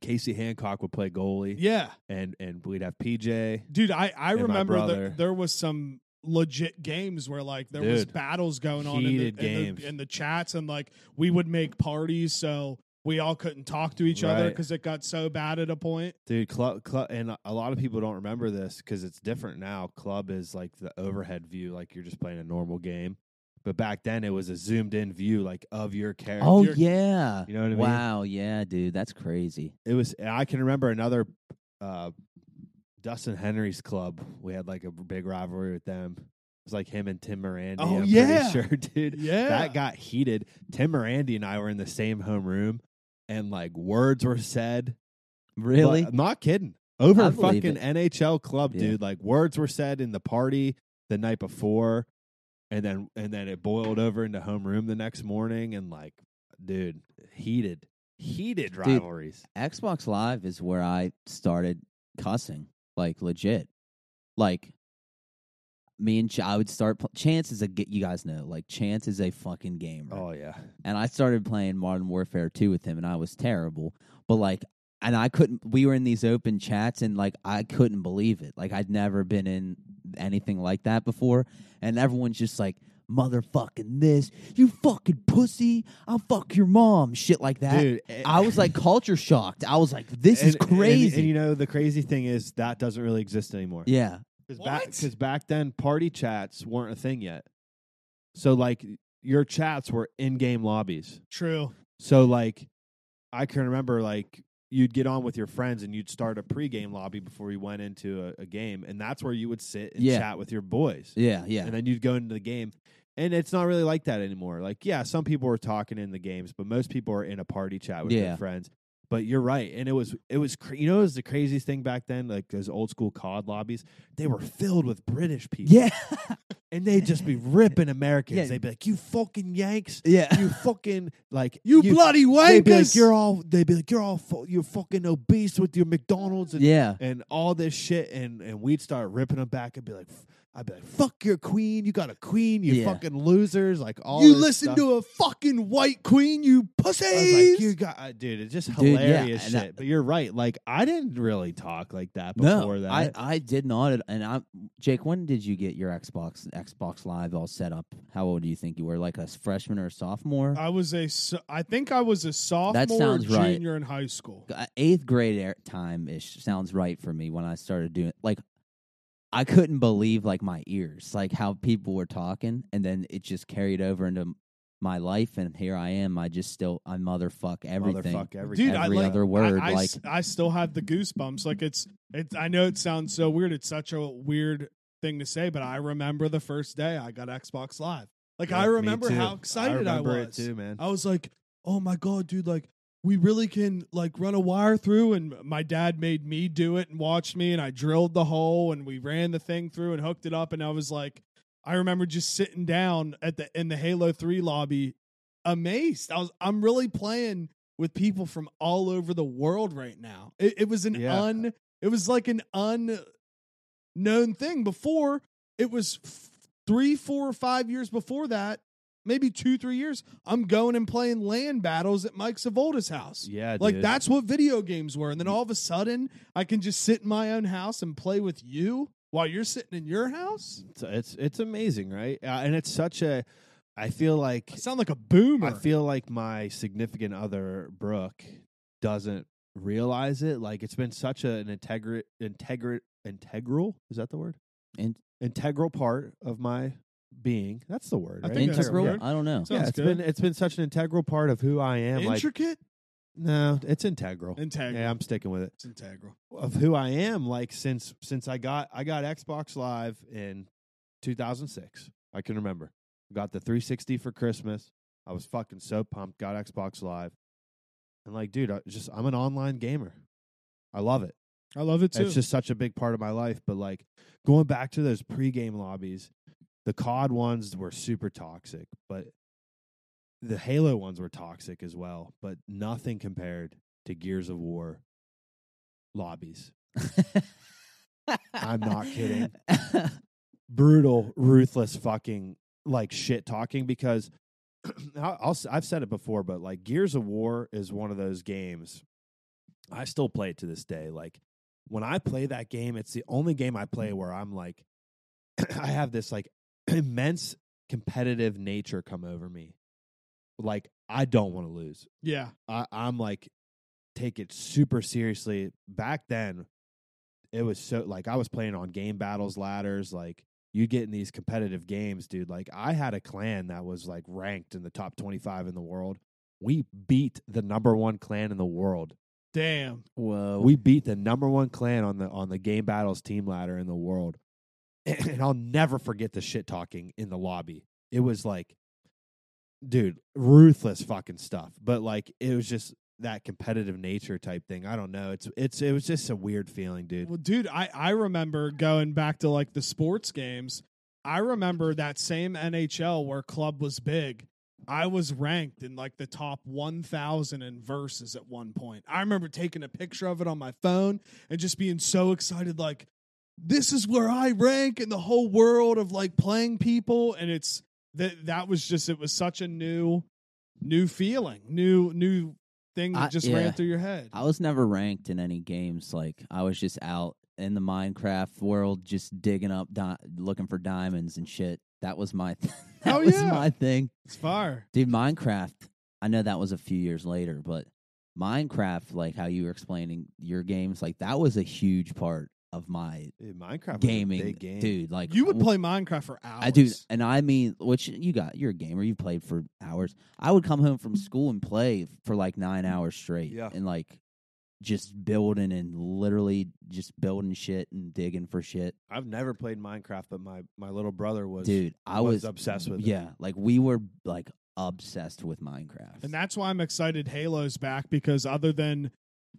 Casey Hancock would play goalie. Yeah. And we'd have PJ. Dude, I remember there was some legit games where like there was battles going on in the chats, and like we would make parties so we all couldn't talk to each other because it got so bad at a point. Dude, club, and a lot of people don't remember this because it's different now. Club is like the overhead view, like you're just playing a normal game. But back then, it was a zoomed-in view, like, of your character. Oh, yeah. You know what I mean? Wow, yeah, dude. That's crazy. It was. I can remember another Dustin Henry's club. We had, like, a big rivalry with them. It was, like, him and Tim Morandi. Oh, I'm pretty sure, dude. Yeah. That got heated. Tim Morandi and I were in the same homeroom, and, like, words were said. Really? But, I'm not kidding. Over fucking NHL club, dude. Like, words were said in the party the night before. And then it boiled over into homeroom the next morning, and like, dude, heated rivalries. Dude, Xbox Live is where I started cussing, like legit. Like me and I would start. Chance is you guys know, like Chance is a fucking gamer. Oh yeah. And I started playing Modern Warfare 2 with him, and I was terrible. But like, and I couldn't. We were in these open chats, and like I couldn't believe it. Like I'd never been in anything like that before, and everyone's just like, motherfucking this, you fucking pussy, I'll fuck your mom, shit like that. Dude, I was like culture shocked. I was like, this is crazy. And you know, the crazy thing is that doesn't really exist anymore. Yeah. Because back then, party chats weren't a thing yet. So like your chats were in-game lobbies. True. So like I can remember like you'd get on with your friends and you'd start a pregame lobby before you went into a game. And that's where you would sit and chat with your boys. Yeah, yeah. And then you'd go into the game. And it's not really like that anymore. Like, yeah, some people are talking in the games, but most people are in a party chat with their friends. But you're right. And it was the craziest thing back then, like those old school COD lobbies, they were filled with British people. Yeah. And they'd just be ripping Americans. Yeah. They'd be like, you fucking Yanks. Yeah. You fucking, like, you bloody wankers. They'd be like, you're fucking obese with your McDonald's and all this shit. And we'd start ripping them back and be like, I'd be like, fuck your queen. You got a queen, you fucking losers. Like, all you listen stuff. To a fucking white queen, you pussies. I was like, you got, dude, it's just hilarious shit. But you're right. Like, I didn't really talk like that before that. I did not. And Jake, when did you get your Xbox Live all set up? How old do you think you were? Like a freshman or a sophomore? I think I was a sophomore or junior in high school. 8th grade time-ish sounds right for me when I started doing it. Like, I couldn't believe like my ears, like how people were talking, and then it just carried over into my life, and here I am. I just still motherfuck everything. Motherfuck everything. Dude, every other word. I still have the goosebumps. Like it's. I know it sounds so weird. It's such a weird thing to say, but I remember the first day I got Xbox Live. Like I remember how excited I was. It too, man. I was like, oh my God, dude, like we really can like run a wire through. And my dad made me do it and watched me, and I drilled the hole and we ran the thing through and hooked it up. And I was like, I remember just sitting down in the Halo 3 lobby, amazed. I'm really playing with people from all over the world right now. It was like an unknown thing before. It was 3, 4, or 5 years before that, maybe 2, 3 years. I'm going and playing LAN battles at Mike Savolda's house. Yeah, like dude, that's what video games were. And then all of a sudden, I can just sit in my own house and play with you while you're sitting in your house. It's amazing, right? And it's such a, I feel like I sound like a boomer. I feel like my significant other, Brooke, doesn't realize it. Like it's been such an integral. Is that the word? Integral part of my being. That's the word. Right? I think integral. That's the word. I don't know. Yeah, it's been such an integral part of who I am. Intricate. Like, no, it's integral. Yeah, I'm sticking with it. It's integral. Of who I am, like, since I got Xbox Live in 2006. I can remember. Got the 360 for Christmas. I was fucking so pumped. Got Xbox Live. And like, dude, I'm an online gamer. I love it. I love it too. It's just such a big part of my life. But like going back to those pregame lobbies, the COD ones were super toxic, but the Halo ones were toxic as well. But nothing compared to Gears of War lobbies. I'm not kidding. Brutal, ruthless, fucking like shit talking. Because I've said it before, but like Gears of War is one of those games. I still play it to this day. Like when I play that game, it's the only game I play where I'm like, I have this like immense competitive nature come over me. Like I don't want to lose. Yeah, I'm like take it super seriously. Back then, it was so like I was playing on game battles, ladders. Like you get in these competitive games, dude. Like I had a clan that was like ranked in the top 25 in the world. We beat the number one clan in the world. Damn. Whoa. We beat the number one clan on the game battles team ladder in the world. And I'll never forget the shit talking in the lobby. It was like, dude, ruthless fucking stuff. But like, it was just that competitive nature type thing. I don't know. It was just a weird feeling, dude. Well, dude, I remember going back to like the sports games. I remember that same NHL where club was big. I was ranked in like the top 1,000 in versus at one point. I remember taking a picture of it on my phone and just being so excited, like, this is where I rank in the whole world of like playing people. And it's that was just, it was such a new feeling, new thing that ran through your head. I was never ranked in any games. Like I was just out in the Minecraft world, just digging up, looking for diamonds and shit. That was my thing. My thing. It's fire. Dude, Minecraft, I know that was a few years later, but Minecraft, like how you were explaining your games, like that was a huge part of my Minecraft gaming. Was a big game. Dude, like you would play Minecraft for hours. I do, and I mean, which you're a gamer, you played for hours. I would come home from school and play for like 9 hours straight. Yeah. And like just building and literally just building shit and digging for shit. I've never played Minecraft, but my little brother was. Dude, I was obsessed with it. Yeah, like we were like obsessed with Minecraft. And that's why I'm excited Halo's back, because other than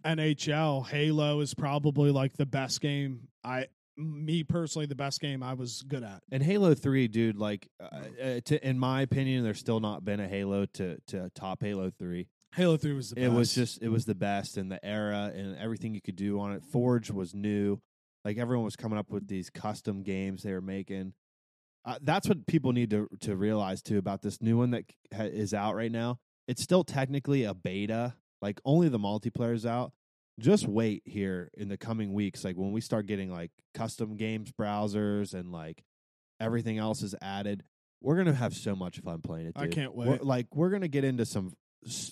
NHL, Halo is probably like the best game the best game I was good at. And Halo 3, dude, like in my opinion, there's still not been a Halo to top Halo 3. Halo 3 was the best. It was the best in the era and everything you could do on it. Forge was new. Like, everyone was coming up with these custom games they were making. That's what people need to realize, too, about this new one that is out right now. It's still technically a beta. Like, only the multiplayer's out. Just wait here in the coming weeks. Like, when we start getting, like, custom games browsers and, like, everything else is added, we're going to have so much fun playing it, dude. I can't wait. We're going to get into some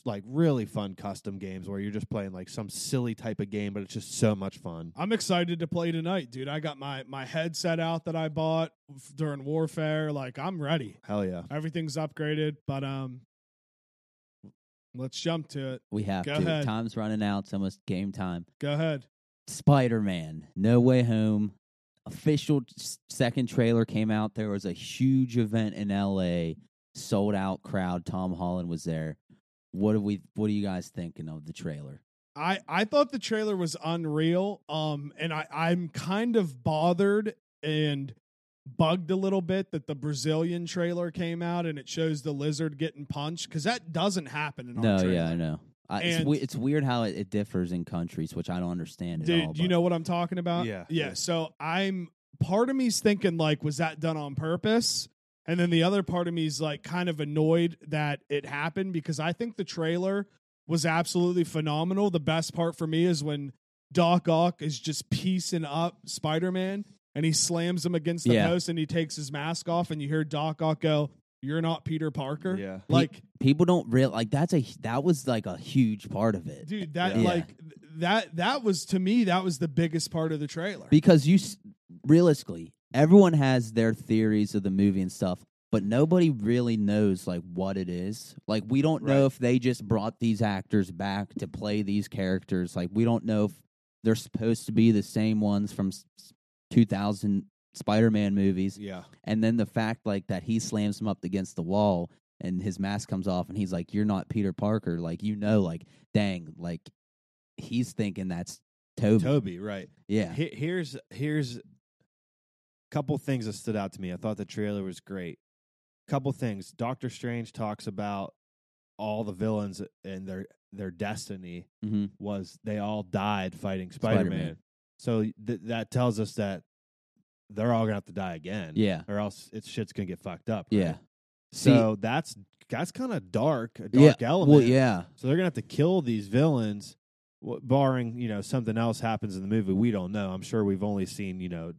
like really fun custom games where you're just playing like some silly type of game, but it's just so much fun. I'm excited to play tonight, dude. I got my headset out that I bought during Warfare. Like, I'm ready. Hell yeah. Everything's upgraded, but let's jump to it. We have Go to. Ahead. Time's running out. It's almost game time. Go ahead. Spider-Man, No Way Home. Official second trailer came out. There was a huge event in LA. Sold out crowd. Tom Holland was there. What are you guys thinking of the trailer? I thought the trailer was unreal. And I'm kind of bothered and bugged a little bit that the Brazilian trailer came out and it shows the lizard getting punched, because that doesn't happen in our trailer. Yeah, I know. It's weird how it differs in countries, which I don't understand at all. Dude, you know what I'm talking about? Yeah. So part of me's thinking, like, was that done on purpose? And then the other part of me is like kind of annoyed that it happened, because I think the trailer was absolutely phenomenal. The best part for me is when Doc Ock is just piecing up Spider-Man and he slams him against the post and he takes his mask off and you hear Doc Ock go, "You're not Peter Parker." Yeah. Like people don't realize like that was like a huge part of it. Dude, that was the biggest part of the trailer. Because you realistically, everyone has their theories of the movie and stuff, but nobody really knows like what it is. Like we don't know if they just brought these actors back to play these characters. Like we don't know if they're supposed to be the same ones from 2000 Spider-Man movies. Yeah. And then the fact like that he slams them up against the wall and his mask comes off and he's like, you're not Peter Parker. Like, you know, like, dang, like he's thinking that's Toby. Toby, right. Yeah. Here's a couple things that stood out to me. I thought the trailer was great. Couple things. Doctor Strange talks about all the villains and their destiny was they all died fighting Spider-Man. So that tells us that they're all gonna have to die again. Yeah. Or else shit's gonna get fucked up. Right? Yeah. So that's kind of dark, a dark element. Well, yeah. So they're gonna have to kill these villains, barring, you know, something else happens in the movie. We don't know. I'm sure we've only seen, you know,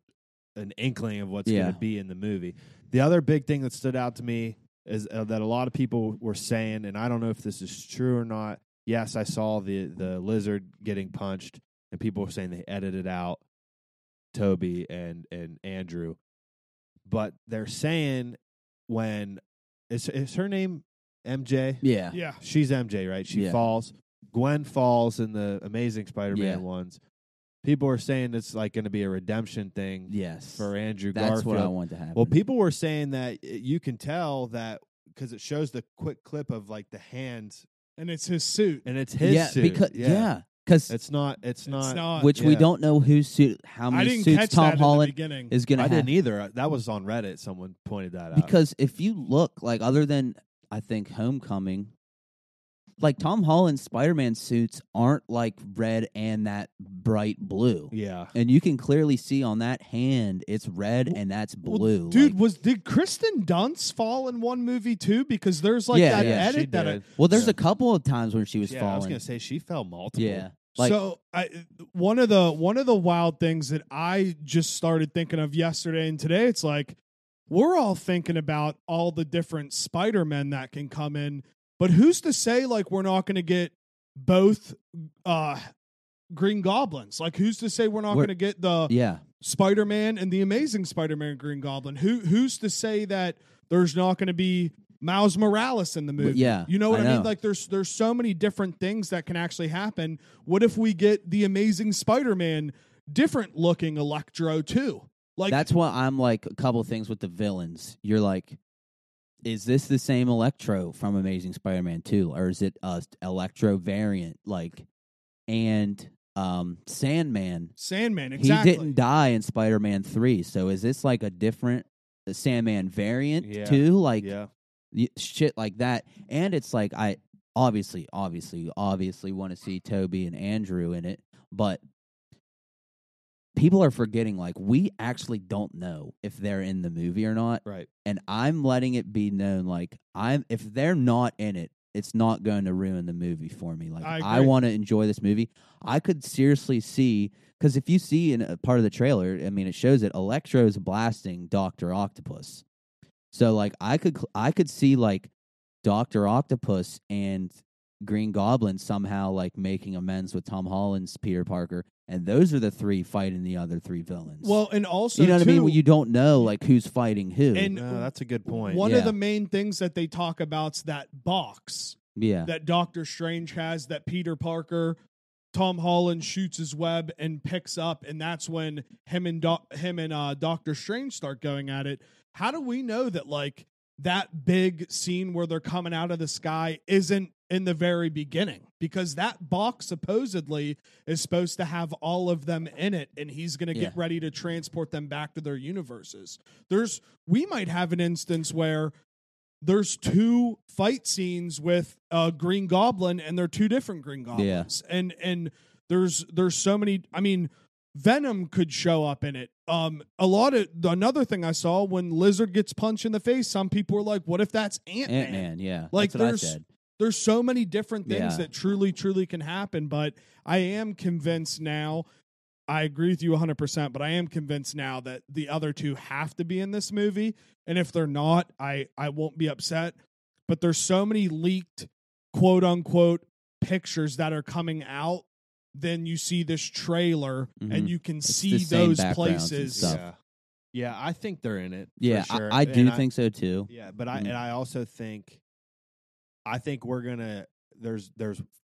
an inkling of what's going to be in the movie. The other big thing that stood out to me is that a lot of people were saying, and I don't know if this is true or not. Yes, I saw the lizard getting punched, and people were saying they edited out Toby and Andrew. But they're saying when is her name MJ? Yeah. Yeah. She's MJ, right? She falls. Gwen falls in the Amazing Spider-Man ones. People are saying it's like going to be a redemption thing for Andrew Garfield. That's what I want to happen. Well, people were saying that you can tell that because it shows the quick clip of like the hands. And it's his suit. And it's his suit. Because it's not. Which we don't know whose suit, how many suits Tom Holland is going to have. I didn't either. That was on Reddit. Someone pointed that out. Because if you look, like other than, I think, Homecoming, like Tom Holland's Spider-Man suits aren't like red and that bright blue. Yeah. And you can clearly see on that hand it's red and that's blue. Well, dude, like, did Kristen Dunst fall in one movie too? Because there's like edit that. There's a couple of times when she was falling. I was going to say she fell multiple. Yeah. Like, so one of the wild things that I just started thinking of yesterday and today, it's like we're all thinking about all the different Spider-Men that can come in. But who's to say, like, we're not going to get both Green Goblins? Like, who's to say we're not going to get the Spider-Man and the Amazing Spider-Man Green Goblin? Who's to say that there's not going to be Miles Morales in the movie? Yeah, you know what I mean? Like, there's so many different things that can actually happen. What if we get the Amazing Spider-Man, different-looking Electro, too? Like, that's why I'm, like, a couple things with the villains. You're like, is this the same Electro from Amazing Spider-Man 2, or is it a Electro variant? Like, and Sandman, exactly. He didn't die in Spider-Man 3, so is this like a different Sandman variant too? Like, shit like that. And it's like I obviously want to see Toby and Andrew in it, but people are forgetting, like, we actually don't know if they're in the movie or not. Right. And I'm letting it be known, like, if they're not in it, it's not going to ruin the movie for me. Like, I want to enjoy this movie. I could seriously see, because if you see in a part of the trailer, I mean, it shows it, Electro's blasting Dr. Octopus. So, like, I could see, like, Dr. Octopus and Green Goblin somehow, like, making amends with Tom Holland's Peter Parker. And those are the three fighting the other three villains. Well, and also, you know what I mean? Well, you don't know, like, who's fighting who. And that's a good point. One of the main things that they talk about's that box that Doctor Strange has that Peter Parker, Tom Holland shoots his web and picks up, and that's when him and Doctor Strange start going at it. How do we know that, like, that big scene where they're coming out of the sky isn't in the very beginning, because that box supposedly is supposed to have all of them in it, and he's going to get ready to transport them back to their universes. We might have an instance where there's two fight scenes with Green Goblin, and they're two different Green Goblins. Yeah. And there's so many, I mean, Venom could show up in it. Another thing I saw when Lizard gets punched in the face, some people were like, what if that's Ant-Man? Ant-Man, yeah. Like, that's what I said. There's so many different things that truly, truly can happen, but I am convinced now, I agree with you 100%, but I am convinced now that the other two have to be in this movie, and if they're not, I won't be upset, but there's so many leaked, quote-unquote, pictures that are coming out, then you see this trailer, and you can see those places. Yeah, I think they're in it. Yeah, for sure. I do think so, too. Yeah, but I also think we're going to there's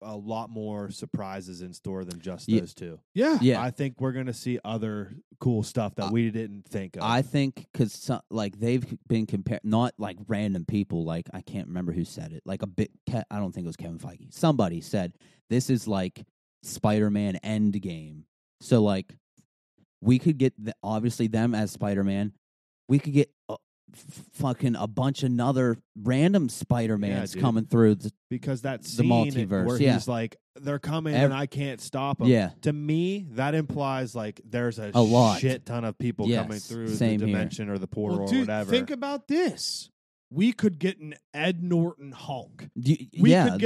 a lot more surprises in store than just those two. Yeah. I think we're going to see other cool stuff that we didn't think of. I think because, like, they've been compared, not, like, random people. Like, I can't remember who said it. Like, I don't think it was Kevin Feige. Somebody said, this is, like, Spider-Man Endgame. So, like, we could get, obviously, them as Spider-Man. We could get... fucking a bunch of other random Spider-Mans coming through because that scene the multiverse where he's like they're coming and I can't stop them. Yeah. To me, that implies like there's a shit ton of people coming through the dimension or the portal or whatever. Think about this. We could get an Ed Norton Hulk. You could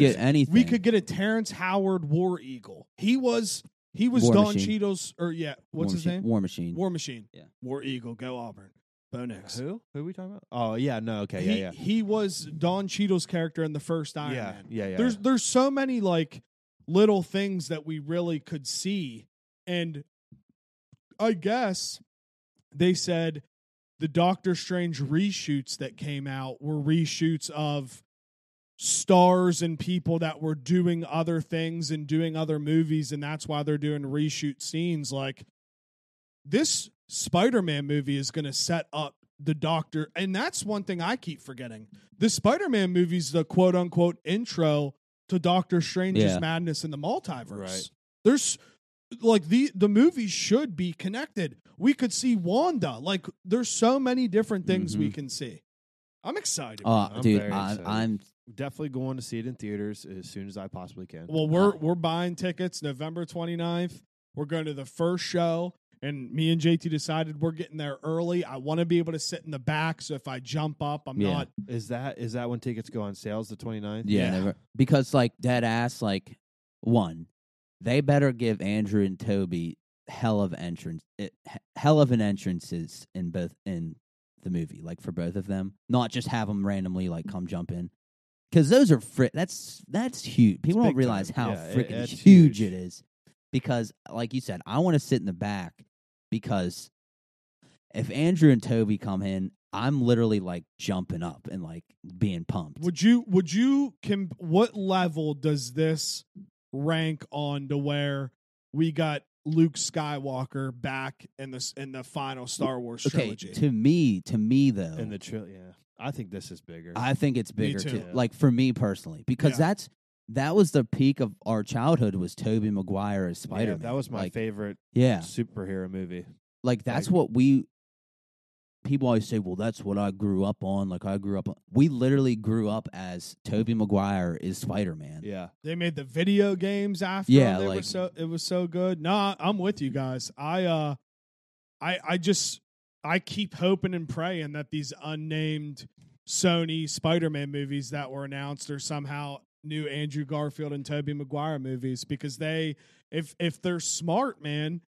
get anything. We could get a Terrence Howard War Eagle. He was War Don Machine. Cheadle's or what's his name? War Machine. War Machine. Yeah. War Eagle. Go Auburn. Bonex. Who are we talking about? Oh, yeah, no, okay, yeah. He was Don Cheadle's character in the first Iron Man. Yeah. There's so many, like, little things that we really could see, and I guess they said the Doctor Strange reshoots that came out were reshoots of stars and people that were doing other things and doing other movies, and that's why they're doing reshoot scenes. Like, this... Spider-Man movie is going to set up the Doctor, and that's one thing I keep forgetting. The Spider-Man movie is the quote-unquote intro to Doctor Strange's madness in the multiverse. Right. There's, like, the movies should be connected. We could see Wanda. Like, there's so many different things we can see. I'm excited. I'm definitely going to see it in theaters as soon as I possibly can. Well, we're buying tickets November 29th. We're going to the first show. And me and JT decided we're getting there early. I want to be able to sit in the back, so if I jump up, I'm not. Is that when tickets go on sales, the 29th? Yeah. Never. Because, like, dead ass, like, one, they better give Andrew and Toby hell of an entrances in the movie, like, for both of them. Not just have them randomly, like, come jump in. Because those are, that's huge. People don't realize how freaking huge it is. Because, like you said, I want to sit in the back. Because if Andrew and Toby come in, I'm literally like jumping up and like being pumped. What level does this rank on to where we got Luke Skywalker back in the final Star Wars trilogy? To me though, in the trilogy, I think this is bigger. I think it's bigger too. Yeah. Like for me personally, because that was the peak of our childhood was Tobey Maguire as Spider-Man. Yeah, that was my favorite superhero movie. Like, that's what people always say, well, that's what I grew up on. Like, we literally grew up as Tobey Maguire is Spider-Man. Yeah. They made the video games after. Yeah, it was so good. No, I'm with you guys. I keep hoping and praying that these unnamed Sony Spider-Man movies that were announced are somehow new Andrew Garfield and Tobey Maguire movies, because they, if they're smart, man,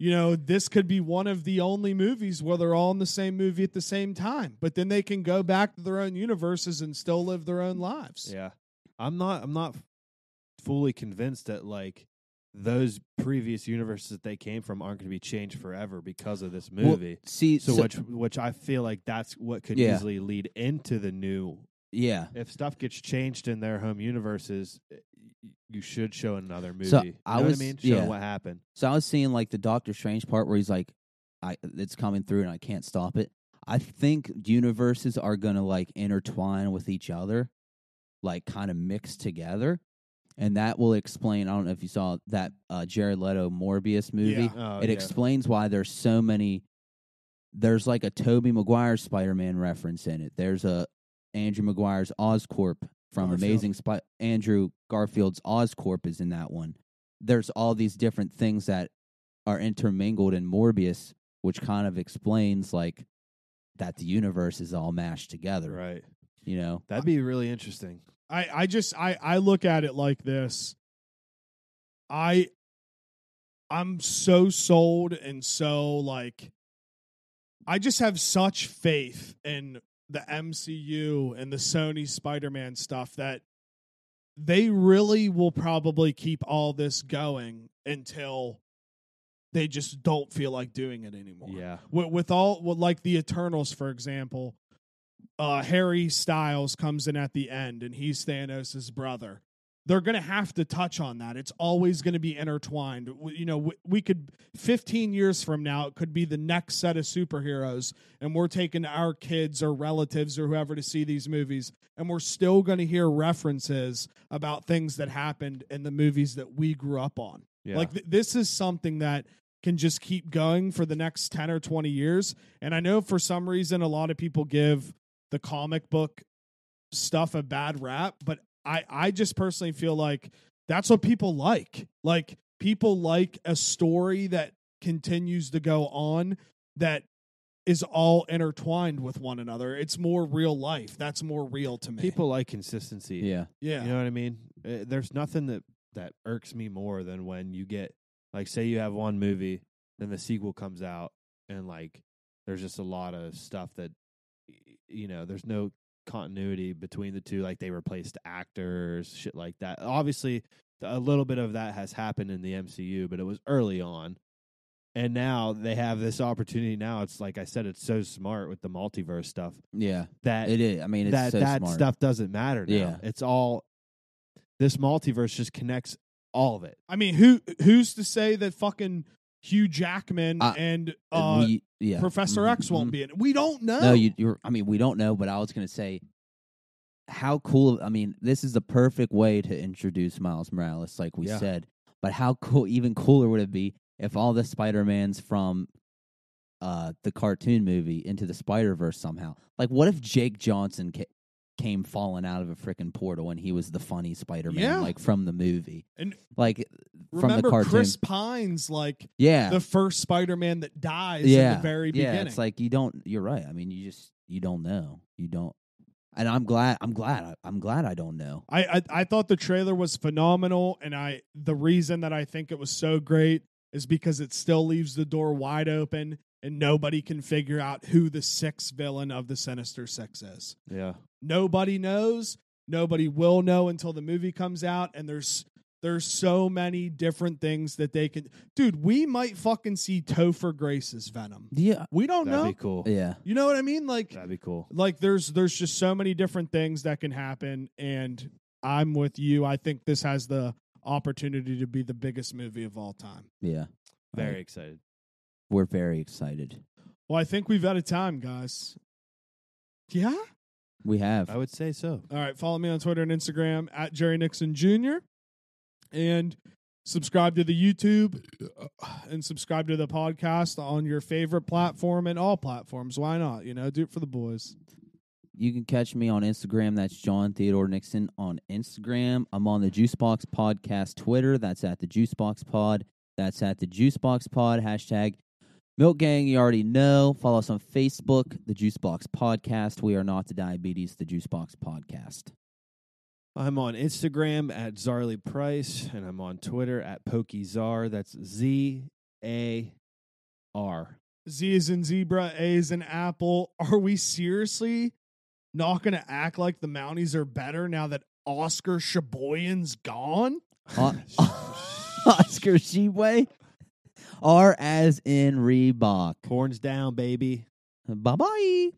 you know, this could be one of the only movies where they're all in the same movie at the same time, but then they can go back to their own universes and still live their own lives. Yeah. I'm not fully convinced that like those previous universes that they came from aren't going to be changed forever because of this movie. Well, which I feel like that's what could easily lead into the new. Yeah. If stuff gets changed in their home universes, you should show another movie. So show what happened. So I was seeing like the Doctor Strange part where he's like, it's coming through and I can't stop it. I think universes are going to like intertwine with each other, like kind of mixed together. And that will explain, I don't know if you saw that Jared Leto Morbius movie. Yeah. It explains why there's so many. There's like a Tobey Maguire Spider-Man reference in it. There's a Andrew Maguire's Oscorp from Garfield. Amazing Andrew Garfield's Oscorp is in that one. There's all these different things that are intermingled in Morbius, which kind of explains like that the universe is all mashed together. Right. You know, that'd be really interesting. I look at it like this. I'm so sold and so like I just have such faith in the MCU and the Sony Spider-Man stuff that they really will probably keep all this going until they just don't feel like doing it anymore. Yeah. With like the Eternals, for example, Harry Styles comes in at the end and he's Thanos' brother. They're going to have to touch on that. It's always going to be intertwined. You know, we could 15 years from now, it could be the next set of superheroes, and we're taking our kids or relatives or whoever to see these movies, and we're still going to hear references about things that happened in the movies that we grew up on. Yeah. Like this is something that can just keep going for the next 10 or 20 years. And I know for some reason, a lot of people give the comic book stuff a bad rap, but I just personally feel like that's what people like. Like, people like a story that continues to go on, that is all intertwined with one another. It's more real life. That's more real to me. People like consistency. Yeah. Yeah. You know what I mean? There's nothing that irks me more than when you get, like, say you have one movie, then the sequel comes out, and, like, there's just a lot of stuff that, you know, there's no continuity between the two, like they replaced actors, shit like that. Obviously, a little bit of that has happened in the MCU, but it was early on. And now they have this opportunity. Now it's like I said, it's so smart with the multiverse stuff. Yeah, that it is. I mean, it's that smart. Stuff doesn't matter now. Yeah. It's all this multiverse just connects all of it. I mean, who's to say that fucking Hugh Jackman and Professor X won't be in it? We don't know. No, we don't know, but I was going to say how cool. I mean, this is the perfect way to introduce Miles Morales, like we said, but how cool, even cooler would it be if all the Spider-Mans from the cartoon movie into the Spider-Verse somehow? Like, what if Jake Johnson came falling out of a freaking portal and he was the funny Spider-Man, like from the movie, and like from the cartoon. Chris Pine's like the first Spider-Man that dies at the very beginning. Yeah, it's like you're right. I mean, you don't know. You don't. And I'm glad I don't know. I thought the trailer was phenomenal, and the reason that I think it was so great is because it still leaves the door wide open. And nobody can figure out who the sixth villain of the Sinister Six is. Yeah. Nobody knows. Nobody will know until the movie comes out. And there's so many different things that they can... Dude, we might fucking see Topher Grace's Venom. Yeah. We don't know. That'd be cool. Yeah. You know what I mean? Like, that'd be cool. Like, there's just so many different things that can happen. And I'm with you. I think this has the opportunity to be the biggest movie of all time. Yeah. Very excited. We're very excited. Well, I think we've out of time, guys. Yeah? We have. I would say so. All right. Follow me on Twitter and Instagram at Jerry Nixon Jr. And subscribe to the YouTube and subscribe to the podcast on your favorite platform and all platforms. Why not? You know, do it for the boys. You can catch me on Instagram. That's John Theodore Nixon on Instagram. I'm on the Juicebox Podcast Twitter. That's at the Juicebox Pod. That's at the Juicebox Pod. # Milk Gang, you already know. Follow us on Facebook, The Juicebox Podcast. We are not the Diabetes, The Juicebox Podcast. I'm on Instagram at Zarly Price, and I'm on Twitter at PokeZar. That's ZAR. Z is in zebra, A is in apple. Are we seriously not going to act like the Mounties are better now that Oscar Sheboygan's gone? Oscar Sheboygan? R as in Reebok. Horns down, baby. Bye-bye.